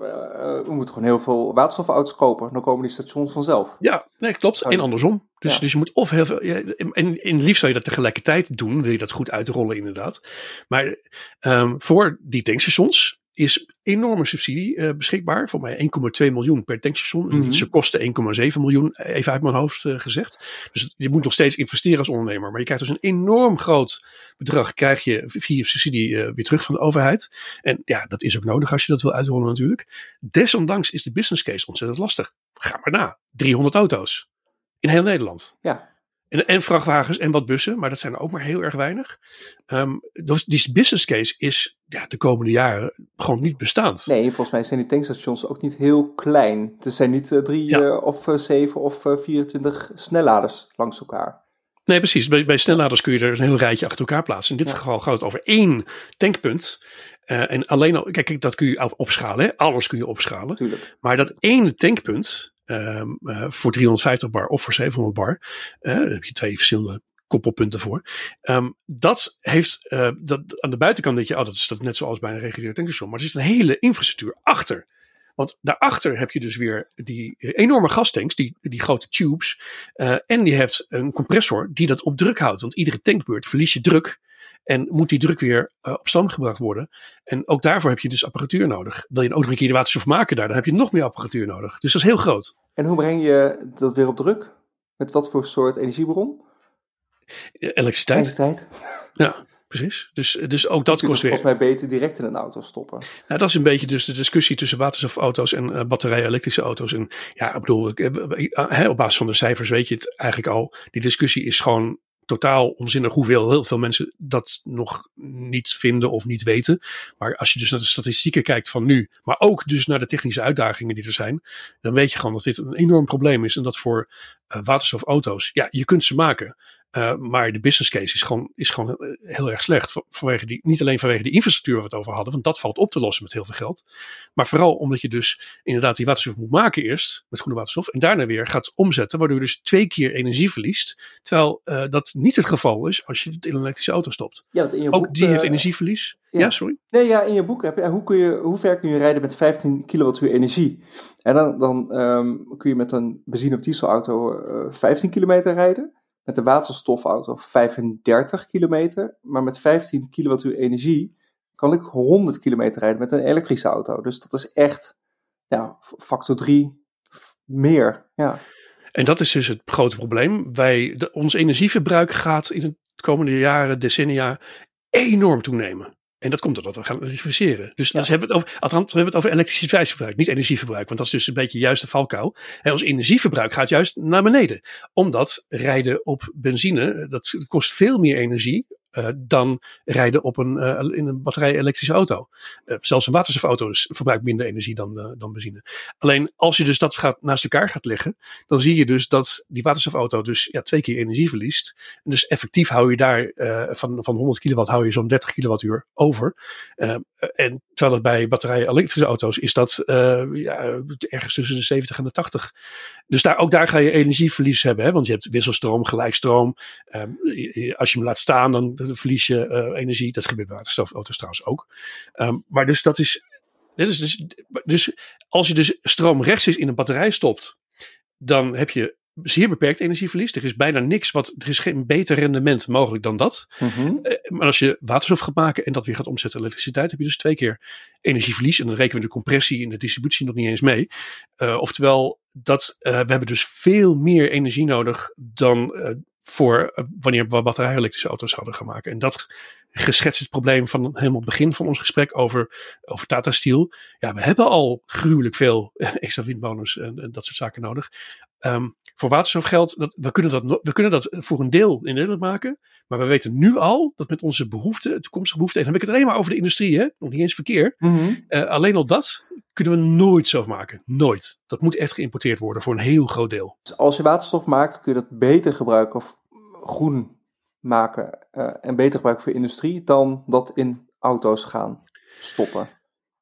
we moeten gewoon heel veel waterstofauto's kopen. Dan komen die stations vanzelf. Ja, nee, klopt. En andersom. Dus, ja. dus je moet of heel veel... Ja, en, en liefst zou je dat tegelijkertijd doen. Wil je dat goed uitrollen inderdaad. Maar um, voor die tankstations is enorme subsidie uh, beschikbaar. Voor mij één komma twee miljoen per tankstation. Mm-hmm. Ze kosten één komma zeven miljoen, even uit mijn hoofd uh, gezegd. Dus je moet nog steeds investeren als ondernemer. Maar je krijgt dus een enorm groot bedrag, krijg je via subsidie uh, weer terug van de overheid. En ja, dat is ook nodig als je dat wil uitrollen natuurlijk. Desondanks is de business case ontzettend lastig. Ga maar na. driehonderd auto's. in heel Nederland. Ja. En, en vrachtwagens en wat bussen, maar dat zijn er ook maar heel erg weinig. Um, dus die business case is ja, de komende jaren gewoon niet bestaand. Nee, volgens mij zijn die tankstations ook niet heel klein. Het zijn niet uh, drie ja. uh, of uh, zeven of uh, vierentwintig snelladers langs elkaar. Nee, precies. Bij, bij snelladers kun je er een heel rijtje achter elkaar plaatsen. In dit ja. geval gaat het over één tankpunt. Uh, en alleen al, kijk, dat kun je opschalen. Hè? Alles kun je opschalen. Tuurlijk. Maar dat ene tankpunt um, uh, voor driehonderdvijftig bar of voor zevenhonderd bar. Uh, daar heb je twee verschillende koppelpunten voor. Um, dat heeft uh, dat, aan de buitenkant denk je, oh, dat is dat net zoals bij een reguliere tankstation. Maar er zit een hele infrastructuur achter. Want daarachter heb je dus weer die enorme gastanks, die, die grote tubes. Uh, en je hebt een compressor die dat op druk houdt. Want iedere tankbeurt verlies je druk. En moet die druk weer uh, op stand gebracht worden. En ook daarvoor heb je dus apparatuur nodig. Wil je ook nog een keer de waterstof maken daar, dan heb je nog meer apparatuur nodig. Dus dat is heel groot. En hoe breng je dat weer op druk? Met wat voor soort energiebron? Elektriciteit. Elektriciteit. Ja. Precies. Dus, dus ook dat kost weer. Volgens mij beter direct in een auto stoppen. Nou, dat is een beetje dus de discussie tussen waterstofauto's en uh, batterijen elektrische auto's. En ja, ik bedoel, ik, he, op basis van de cijfers weet je het eigenlijk al. Die discussie is gewoon totaal onzinnig hoeveel heel veel mensen dat nog niet vinden of niet weten. Maar als je dus naar de statistieken kijkt van nu, maar ook dus naar de technische uitdagingen die er zijn, dan weet je gewoon dat dit een enorm probleem is. En dat voor uh, waterstofauto's, ja, je kunt ze maken. Uh, maar de business case is gewoon, is gewoon heel erg slecht. Vanwege die, niet alleen vanwege de infrastructuur waar we het over hadden. Want dat valt op te lossen met heel veel geld. Maar vooral omdat je dus inderdaad die waterstof moet maken eerst. Met groene waterstof. En daarna weer gaat omzetten. Waardoor je dus twee keer energie verliest. Terwijl uh, dat niet het geval is als je het in een elektrische auto stopt. Ja, want in je boek, ook die uh, heeft energieverlies. Ja, ja sorry. Nee, ja, in je boek heb je, hoe, kun je, hoe ver kun je rijden met vijftien kilowattuur energie? En dan, dan um, kun je met een benzine- of dieselauto uh, vijftien kilometer rijden. Met de waterstofauto vijfendertig kilometer. Maar met vijftien kilowattuur energie kan ik honderd kilometer rijden met een elektrische auto. Dus dat is echt ja, factor drie meer. Ja. En dat is dus het grote probleem. Wij, de, ons energieverbruik gaat in de komende jaren, decennia enorm toenemen. En dat komt doordat we gaan elektrificeren. Dus ja. hebben we, het over, althans, we hebben het over elektriciteitsverbruik, niet energieverbruik. Want dat is dus een beetje juist de valkuil. En ons energieverbruik gaat juist naar beneden. Omdat rijden op benzine, dat kost veel meer energie uh, dan rijden op een, uh, in een batterij elektrische auto. Uh, zelfs een waterstofauto verbruikt minder energie dan, uh, dan benzine. Alleen als je dus dat gaat, naast elkaar gaat leggen, dan zie je dus dat die waterstofauto dus ja, twee keer energie verliest. En dus effectief hou je daar uh, van, van honderd kilowatt hou je zo'n dertig kilowattuur over. Uh, en terwijl het bij batterijen elektrische auto's is dat uh, ja, ergens tussen de zeventig en de tachtig. Dus daar, ook daar ga je energieverlies hebben. Hè? Want je hebt wisselstroom, gelijkstroom. Um, als je hem laat staan, dan verlies je uh, energie. Dat gebeurt bij waterstofauto's trouwens ook. Um, maar dus dat is, dit is dus, dus als je dus stroom rechts is in een batterij stopt, dan heb je zeer beperkt energieverlies. Er is bijna niks wat, er is geen beter rendement mogelijk dan dat. Mm-hmm. Uh, maar als je waterstof gaat maken en dat weer gaat omzetten in elektriciteit, heb je dus twee keer energieverlies. En dan rekenen we de compressie en de distributie nog niet eens mee. Uh, oftewel, dat, uh, we hebben dus veel meer energie nodig dan uh, voor uh, wanneer we batterij-elektrische auto's zouden gaan maken. En dat geschetst het probleem van helemaal het begin van ons gesprek over, over Tata Steel. Ja, we hebben al gruwelijk veel extra windmolens en, en dat soort zaken nodig. Um, voor waterstof geldt, dat, we, kunnen dat, we kunnen dat voor een deel in Nederland maken. Maar we weten nu al dat met onze behoeften, toekomstige behoeften. En dan heb ik het alleen maar over de industrie, hè? Nog niet eens verkeer. Mm-hmm. Uh, alleen al dat kunnen we nooit zelf maken. Nooit. Dat moet echt geïmporteerd worden voor een heel groot deel. Dus als je waterstof maakt, kun je dat beter gebruiken of groen maken. Uh, en beter gebruiken voor industrie dan dat in auto's gaan stoppen.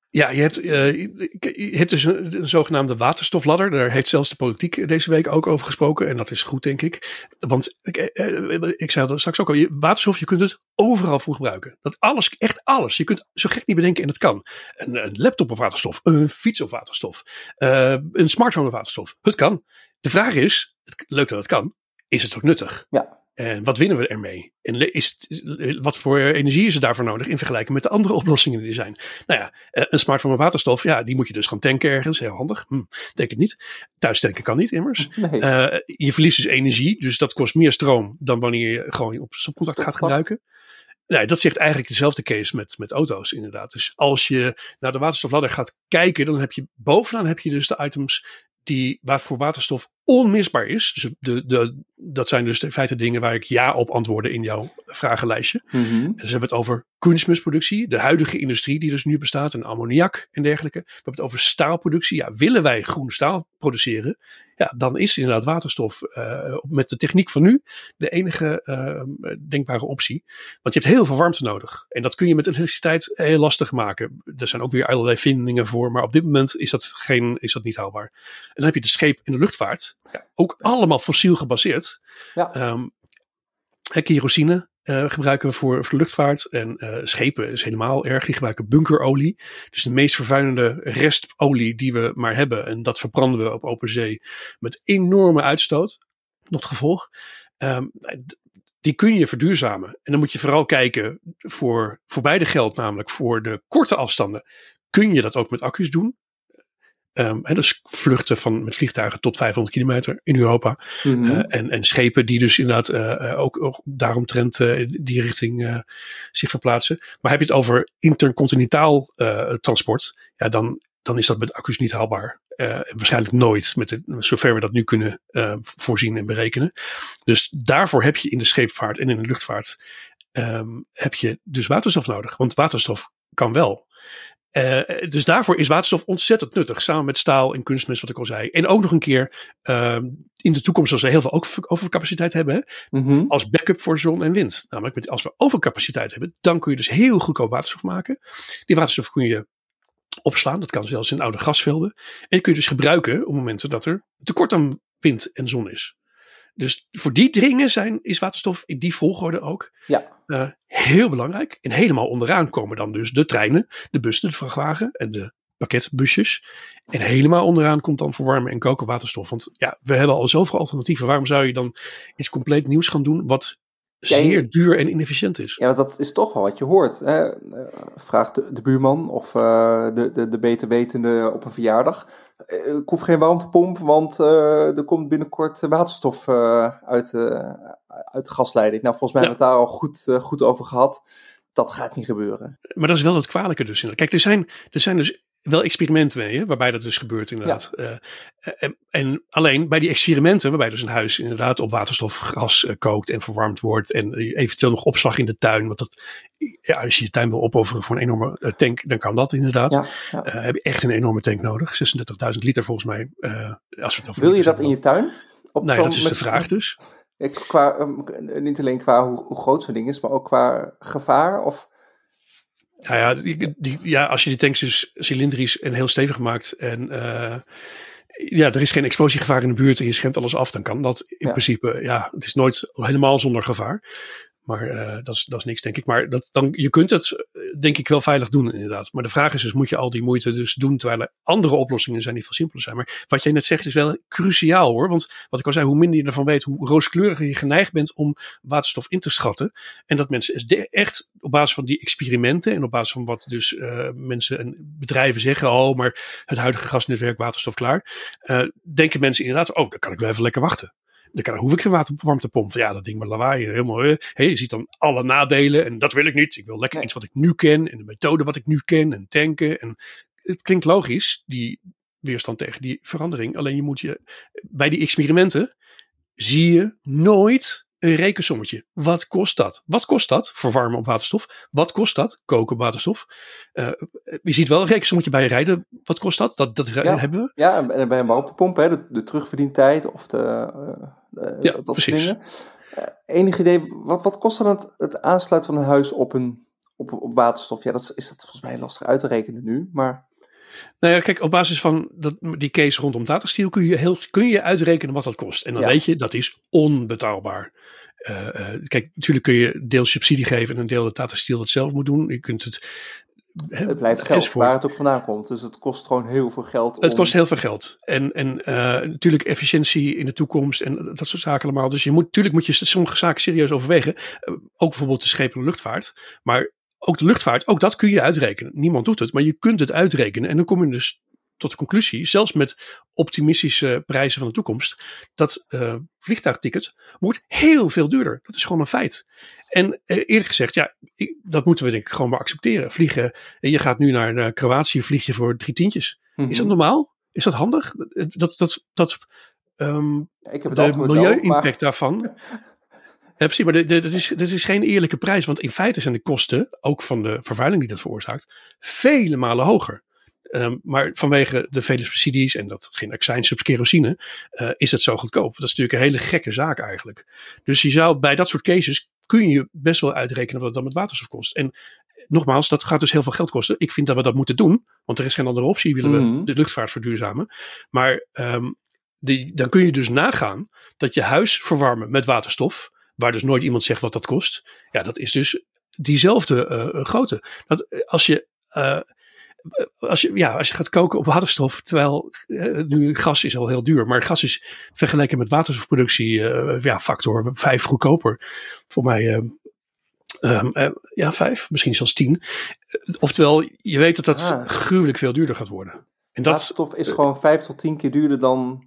Ja, je hebt, uh, je hebt dus een, een zogenaamde waterstofladder. Daar heeft zelfs de politiek deze week ook over gesproken. En dat is goed, denk ik. Want ik, ik zei het straks ook al. Waterstof, je kunt het overal voor gebruiken. Dat alles, echt alles. Je kunt zo gek niet bedenken en dat kan. Een, een laptop op waterstof. Een fiets op waterstof. Uh, een smartphone op waterstof. Het kan. De vraag is, het, leuk dat het kan, is het ook nuttig? Ja. En wat winnen we ermee? En is het, wat voor energie is er daarvoor nodig in vergelijking met de andere oplossingen die er zijn? Nou ja, een smartphone op waterstof, ja, die moet je dus gaan tanken ergens. Heel handig. Hm, denk het niet. Thuis tanken kan niet immers. Nee. Uh, je verliest dus energie, dus dat kost meer stroom dan wanneer je gewoon op stopcontact gaat gebruiken. Nee, dat zegt eigenlijk dezelfde case met, met auto's inderdaad. Dus als je naar de waterstofladder gaat kijken, dan heb je bovenaan heb je dus de items die voor waterstof onmisbaar is. Dus de, de, dat zijn dus in feite dingen waar ik ja op antwoordde in jouw vragenlijstje. Mm-hmm. Dus we hebben het over kunstmestproductie, de huidige industrie die dus nu bestaat, en ammoniak en dergelijke. We hebben het over staalproductie. Ja, willen wij groen staal produceren? Ja, dan is inderdaad waterstof uh, met de techniek van nu de enige uh, denkbare optie. Want je hebt heel veel warmte nodig. En dat kun je met elektriciteit heel lastig maken. Er zijn ook weer allerlei vindingen voor. Maar op dit moment is dat, geen, is dat niet haalbaar. En dan heb je de scheep- en de luchtvaart. Ja. Ook allemaal fossiel gebaseerd. Ja. Um, kerosine uh, gebruiken we voor, voor de luchtvaart. En uh, schepen is helemaal erg. Die gebruiken bunkerolie. Dus de meest vervuilende restolie die we maar hebben. En dat verbranden we op open zee. Met enorme uitstoot. Tot gevolg. Um, die kun je verduurzamen. En dan moet je vooral kijken voor, voor beide geld. Namelijk voor de korte afstanden. Kun je dat ook met accu's doen? Um, he, dus vluchten van, met vliegtuigen tot vijfhonderd kilometer in Europa. Mm-hmm. Uh, en, en schepen die dus inderdaad uh, ook, ook daaromtrent uh, die richting uh, zich verplaatsen. Maar heb je het over intercontinentaal uh, transport, ja, dan, dan is dat met accu's niet haalbaar. Uh, waarschijnlijk nooit, met de, zover we dat nu kunnen uh, voorzien en berekenen. Dus daarvoor heb je in de scheepvaart en in de luchtvaart um, heb je dus waterstof nodig. Want waterstof kan wel. Uh, dus daarvoor is waterstof ontzettend nuttig. Samen met staal en kunstmest, wat ik al zei. En ook nog een keer uh, in de toekomst, als we heel veel overcapaciteit hebben. Hè, mm-hmm. Als backup voor zon en wind. Namelijk met, als we overcapaciteit hebben, dan kun je dus heel goedkoop waterstof maken. Die waterstof kun je opslaan. Dat kan zelfs in oude gasvelden. En die kun je dus gebruiken op momenten dat er tekort aan wind en zon is. Dus voor die dringen zijn, is waterstof in die volgorde ook ja. uh, heel belangrijk. En helemaal onderaan komen dan dus de treinen, de bussen, de vrachtwagen en de pakketbusjes. En helemaal onderaan komt dan verwarmen en koken waterstof. Want ja, we hebben al zoveel alternatieven. Waarom zou je dan iets compleet nieuws gaan doen wat zeer ja, duur en inefficiënt is? Ja, want dat is toch wel wat je hoort. Hè? Vraagt de, de buurman of uh, de, de, de beter wetende op een verjaardag. Ik hoef geen warmtepomp, want uh, er komt binnenkort waterstof uh, uit, uh, uit de gasleiding. Nou, volgens mij ja. hebben we het daar al goed, uh, goed over gehad. Dat gaat niet gebeuren. Maar dat is wel het kwalijke dus. Kijk, er zijn, er zijn dus wel experimenten mee, hè, waarbij dat dus gebeurt inderdaad. Ja. Uh, en, en alleen bij die experimenten, waarbij dus een huis inderdaad op waterstof gas uh, kookt en verwarmd wordt. En uh, eventueel nog opslag in de tuin. Want dat, ja, als je je tuin wil opofferen voor een enorme uh, tank, dan kan dat inderdaad. Ja, ja. Uh, heb je echt een enorme tank nodig. zesendertigduizend liter volgens mij. Uh, als we het over wil je dat in je tuin? Op nou ja, dat is de vraag dus. Qua, um, niet alleen qua hoe, hoe groot zo'n ding is, maar ook qua gevaar of... Nou ja, die, die, ja, als je die tanks dus cilindrisch en heel stevig maakt en uh, ja, er is geen explosiegevaar in de buurt en je schermt alles af, dan kan dat in ja. principe, ja, het is nooit helemaal zonder gevaar. Maar uh, dat, is, dat is niks, denk ik. Maar dat, dan, je kunt het, denk ik, wel veilig doen, inderdaad. Maar de vraag is dus, moet je al die moeite dus doen, terwijl er andere oplossingen zijn die veel simpeler zijn. Maar wat jij net zegt is wel cruciaal, hoor. Want wat ik al zei, hoe minder je ervan weet, hoe rooskleuriger je geneigd bent om waterstof in te schatten. En dat mensen echt op basis van die experimenten en op basis van wat dus uh, mensen en bedrijven zeggen, oh, maar het huidige gasnetwerk, waterstof klaar. Uh, denken mensen inderdaad, oh, dan kan ik wel even lekker wachten. Dan hoef ik geen water, warmtepomp. Ja, dat ding maar lawaai. Helemaal, uh, hey, je ziet dan alle nadelen. En dat wil ik niet. Ik wil lekker nee. iets wat ik nu ken. En de methode wat ik nu ken. En tanken. En het klinkt logisch. Die weerstand tegen die verandering. Alleen je moet je... Bij die experimenten zie je nooit een rekensommetje. Wat kost dat? Wat kost dat? Verwarmen op waterstof. Wat kost dat? Koken op waterstof. Uh, je ziet wel een rekensommetje bij rijden. Wat kost dat? Dat, dat ja. hebben we. Ja, en bij een warmtepomp. Hè, de, de terugverdientijd of de... Uh... Uh, ja, dat precies. Uh, enig idee, wat, wat kost dan het, het aansluiten van een huis op, een, op, op waterstof? Ja, dat is, is dat volgens mij lastig uit te rekenen nu, maar... Nou ja, kijk, op basis van dat, die case rondom Tata Steel kun je, heel, kun je uitrekenen wat dat kost. En dan ja. weet je, dat is onbetaalbaar. Uh, uh, kijk, natuurlijk kun je deel subsidie geven en een deel dat Tata Steel het zelf moet doen. Je kunt het... He, het blijft geld, enzovoort. Waar het ook vandaan komt. Dus het kost gewoon heel veel geld. Om... Het kost heel veel geld. En, en uh, natuurlijk efficiëntie in de toekomst en dat soort zaken allemaal. Dus je moet, natuurlijk moet je sommige zaken serieus overwegen. Uh, ook bijvoorbeeld de schepen en luchtvaart. Maar ook de luchtvaart, ook dat kun je uitrekenen. Niemand doet het, maar je kunt het uitrekenen. En dan kom je dus tot de conclusie, zelfs met optimistische prijzen van de toekomst, dat uh, vliegtuigticket wordt heel veel duurder. Dat is gewoon een feit. En uh, eerlijk gezegd, ja, ik, dat moeten we denk ik gewoon maar accepteren. Vliegen, je gaat nu naar uh, Kroatië, vlieg je voor drie tientjes. Mm-hmm. Is dat normaal? Is dat handig? Dat, dat, dat um, ik heb de milieu-impact maar... daarvan. Ja, precies, maar dat is, is geen eerlijke prijs. Want in feite zijn de kosten, ook van de vervuiling die dat veroorzaakt, vele malen hoger. Um, maar vanwege de vele subsidies en dat geen accijns op kerosine, uh, is het zo goedkoop. Dat is natuurlijk een hele gekke zaak eigenlijk. Dus je zou bij dat soort cases kun je best wel uitrekenen wat het dan met waterstof kost. En nogmaals, dat gaat dus heel veel geld kosten. Ik vind dat we dat moeten doen, want er is geen andere optie. Willen mm-hmm. we de luchtvaart verduurzamen. Maar um, die, dan kun je dus nagaan dat je huis verwarmen met waterstof, waar dus nooit iemand zegt wat dat kost. Ja, dat is dus diezelfde uh, grootte. Dat, als je... Uh, Als je, ja, als je gaat koken op waterstof, terwijl eh, nu gas is al heel duur, maar gas is vergeleken met waterstofproductie uh, ja, factor vijf goedkoper. Voor mij uh, um, uh, ja, vijf, misschien zelfs tien. Uh, oftewel, je weet dat dat ah. gruwelijk veel duurder gaat worden. En waterstof dat, is uh, gewoon vijf tot tien keer duurder dan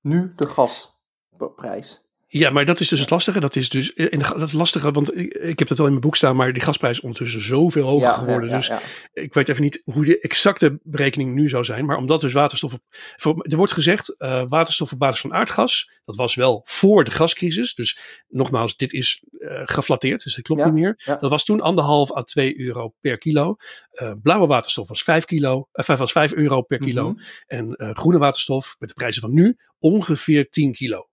nu de gasprijs. Ja, maar dat is dus het lastige. Dat is dus en dat is lastige, want ik, ik heb dat wel in mijn boek staan, maar die gasprijs is ondertussen zoveel hoger ja, geworden. Ja, ja, dus ja. Ik weet even niet hoe de exacte berekening nu zou zijn, maar omdat dus waterstof op, voor, er wordt gezegd uh, waterstof op basis van aardgas, dat was wel voor de gascrisis. Dus nogmaals, dit is uh, geflatteerd, dus dat klopt ja, niet meer. Ja. Dat was toen anderhalf à twee euro per kilo. Uh, blauwe waterstof was vijf kilo, uh, was vijf euro per kilo. Mm-hmm. En uh, groene waterstof met de prijzen van nu ongeveer tien kilo.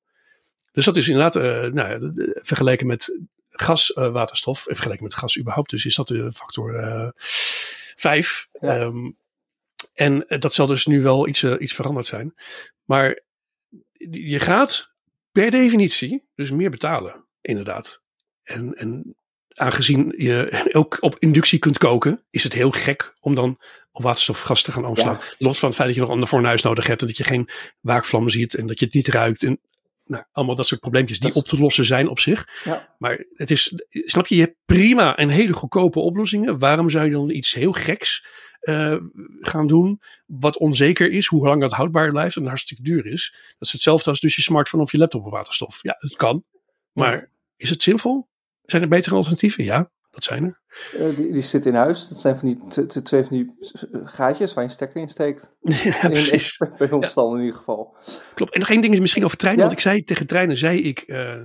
Dus dat is inderdaad, uh, nou, vergeleken met gaswaterstof, uh, en vergeleken met gas überhaupt, dus is dat de factor uh, vijf. Ja. Um, en dat zal dus nu wel iets, uh, iets veranderd zijn. Maar je gaat per definitie dus meer betalen, inderdaad. En, en aangezien je ook op inductie kunt koken, is het heel gek om dan op waterstofgas te gaan overslaan. Ja. Los van het feit dat je nog een fornuis nodig hebt en dat je geen waakvlammen ziet en dat je het niet ruikt en nou, allemaal dat soort probleempjes die is... op te lossen zijn op zich. Ja. Maar het is, snap je, je hebt prima en hele goedkope oplossingen. Waarom zou je dan iets heel geks uh, gaan doen, wat onzeker is, hoe lang dat houdbaar blijft en hartstikke duur is. Dat is hetzelfde als dus je smartphone of je laptop op waterstof. Ja, het kan. Maar ja. Is het zinvol? Zijn er betere alternatieven? Ja, dat zijn er. Uh, die, die zit in huis. Dat zijn van die t- t- twee van die gaatjes waar je een stekker in steekt. Ja, precies. In, bij ons ja. Stal in ieder geval. Klopt. En nog één ding is misschien over treinen. Ja? Want ik zei tegen treinen, zei ik uh,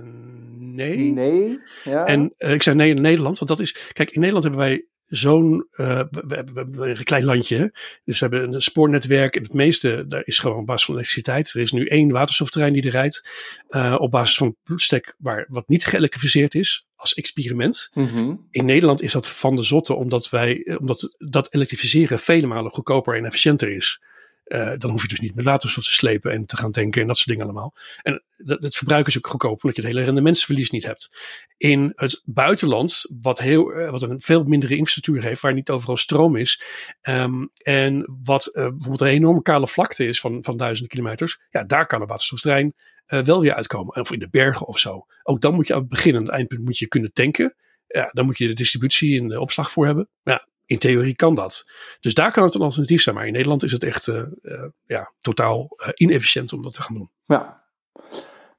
nee. Nee. Ja. En uh, ik zei nee in Nederland. Want dat is, kijk, in Nederland hebben wij zo'n uh, we, we, we, een klein landje. Hè? Dus we hebben een spoornetwerk. En het meeste, daar is gewoon op basis van elektriciteit. Er is nu één waterstoftrein die er rijdt. Uh, op basis van bloedstek waar wat niet geëlektrificeerd is. Als experiment. Mm-hmm. In Nederland is dat van de zotte, omdat wij, omdat dat elektrificeren vele malen goedkoper en efficiënter is. Uh, dan hoef je dus niet met waterstof te slepen en te gaan tanken en dat soort dingen allemaal. En dat, het verbruik is ook goedkoper, omdat je het hele rendementsverlies niet hebt. In het buitenland, wat, heel, uh, wat een veel mindere infrastructuur heeft, waar niet overal stroom is, um, en wat uh, bijvoorbeeld een enorme kale vlakte is van, van duizenden kilometers, ja, daar kan een waterstoftrein Uh, wel weer uitkomen. Of in de bergen of zo. Ook dan moet je aan het begin en aan het eindpunt moet je kunnen tanken. Ja, dan moet je de distributie en de opslag voor hebben. Ja, in theorie kan dat. Dus daar kan het een alternatief zijn. Maar in Nederland is het echt uh, uh, ja, totaal uh, inefficiënt om dat te gaan doen. Ja.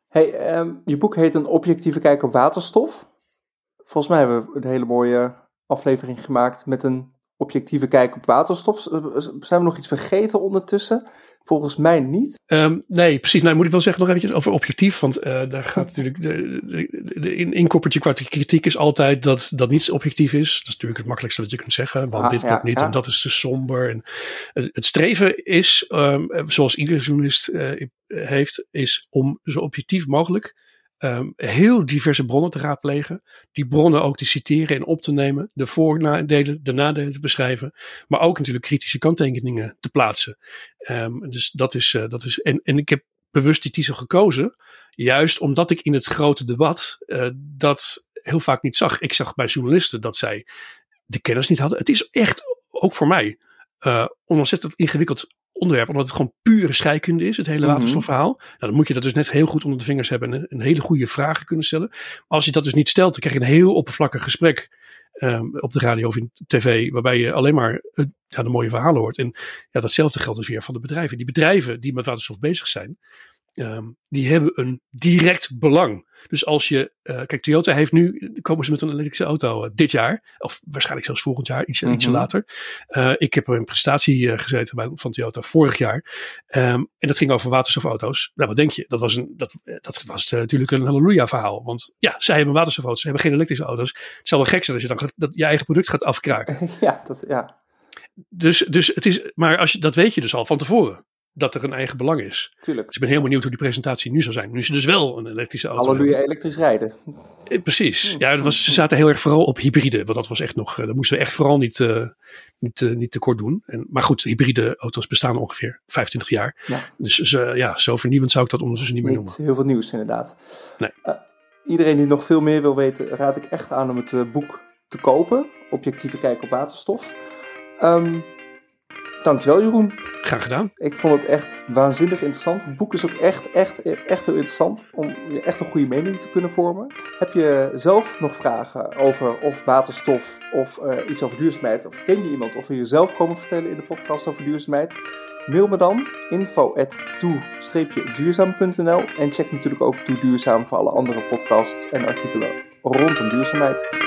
Hey, um, je boek heet Een objectieve kijk op waterstof. Volgens mij hebben we een hele mooie aflevering gemaakt met een objectieve kijk op waterstof. Zijn we nog iets vergeten ondertussen? Volgens mij niet. Um, nee, precies. Nou, moet ik wel zeggen nog eventjes over objectief. Want uh, daar gaat natuurlijk... De, de, de inkoppertje qua kritiek is altijd dat dat niets objectief is. Dat is natuurlijk het makkelijkste wat je kunt zeggen. Want ah, dit ja, klopt niet ja. en dat is te somber. En het, het streven is, um, zoals iedere journalist uh, heeft, is om zo objectief mogelijk Um, heel diverse bronnen te raadplegen. Die bronnen ook te citeren en op te nemen. De voordelen, de nadelen te beschrijven. Maar ook natuurlijk kritische kanttekeningen te plaatsen. Um, dus dat is... Uh, dat is en, en ik heb bewust die titel gekozen. Juist omdat ik in het grote debat Uh, dat heel vaak niet zag. Ik zag bij journalisten dat zij de kennis niet hadden. Het is echt, ook voor mij, Uh, ontzettend ingewikkeld onderwerp, omdat het gewoon pure scheikunde is, het hele waterstofverhaal. Mm-hmm. Nou, dan moet je dat dus net heel goed onder de vingers hebben en een hele goede vragen kunnen stellen. Maar als je dat dus niet stelt, dan krijg je een heel oppervlakkig gesprek um, op de radio of in tv, waarbij je alleen maar uh, ja, de mooie verhalen hoort. En ja, datzelfde geldt dus weer van de bedrijven. Die bedrijven die met waterstof bezig zijn, Um, die hebben een direct belang. Dus als je, uh, kijk, Toyota heeft nu, komen ze met een elektrische auto uh, dit jaar, of waarschijnlijk zelfs volgend jaar, iets, mm-hmm. iets later. Uh, ik heb een presentatie uh, gezeten bij, van Toyota vorig jaar, um, en dat ging over waterstofauto's. Nou, wat denk je? Dat was, een, dat, dat was uh, natuurlijk een halleluja verhaal, want ja, zij hebben waterstofauto's, ze hebben geen elektrische auto's. Het zal wel gek zijn als je dan dat, je eigen product gaat afkraken. Ja, dat, ja. Dus, dus het is, maar als je, dat weet je dus al van tevoren. Dat er een eigen belang is. Tuurlijk. Dus ik ben heel benieuwd hoe die presentatie nu zal zijn. Nu is het dus wel een elektrische auto. Halleluja, elektrisch rijden. Eh, precies. Ja, dat was, ze zaten heel erg vooral op hybride. Want dat was echt nog. Dat moesten we echt vooral niet, uh, niet, uh, niet tekort doen. En, maar goed, hybride auto's bestaan ongeveer vijfentwintig jaar. Ja. Dus, dus uh, ja, zo vernieuwend zou ik dat ondertussen niet meer noemen. Niet heel veel nieuws, inderdaad. Nee. Uh, iedereen die nog veel meer wil weten, raad ik echt aan om het uh, boek te kopen. Objectieve kijk op waterstof. Um, Dankjewel, Jeroen. Graag gedaan. Ik vond het echt waanzinnig interessant. Het boek is ook echt, echt, echt heel interessant om echt een goede mening te kunnen vormen. Heb je zelf nog vragen over of waterstof of uh, iets over duurzaamheid? Of ken je iemand of wil je zelf komen vertellen in de podcast over duurzaamheid? Mail me dan info at doe duurzaam punt n l en check natuurlijk ook Doe Duurzaam voor alle andere podcasts en artikelen rondom duurzaamheid.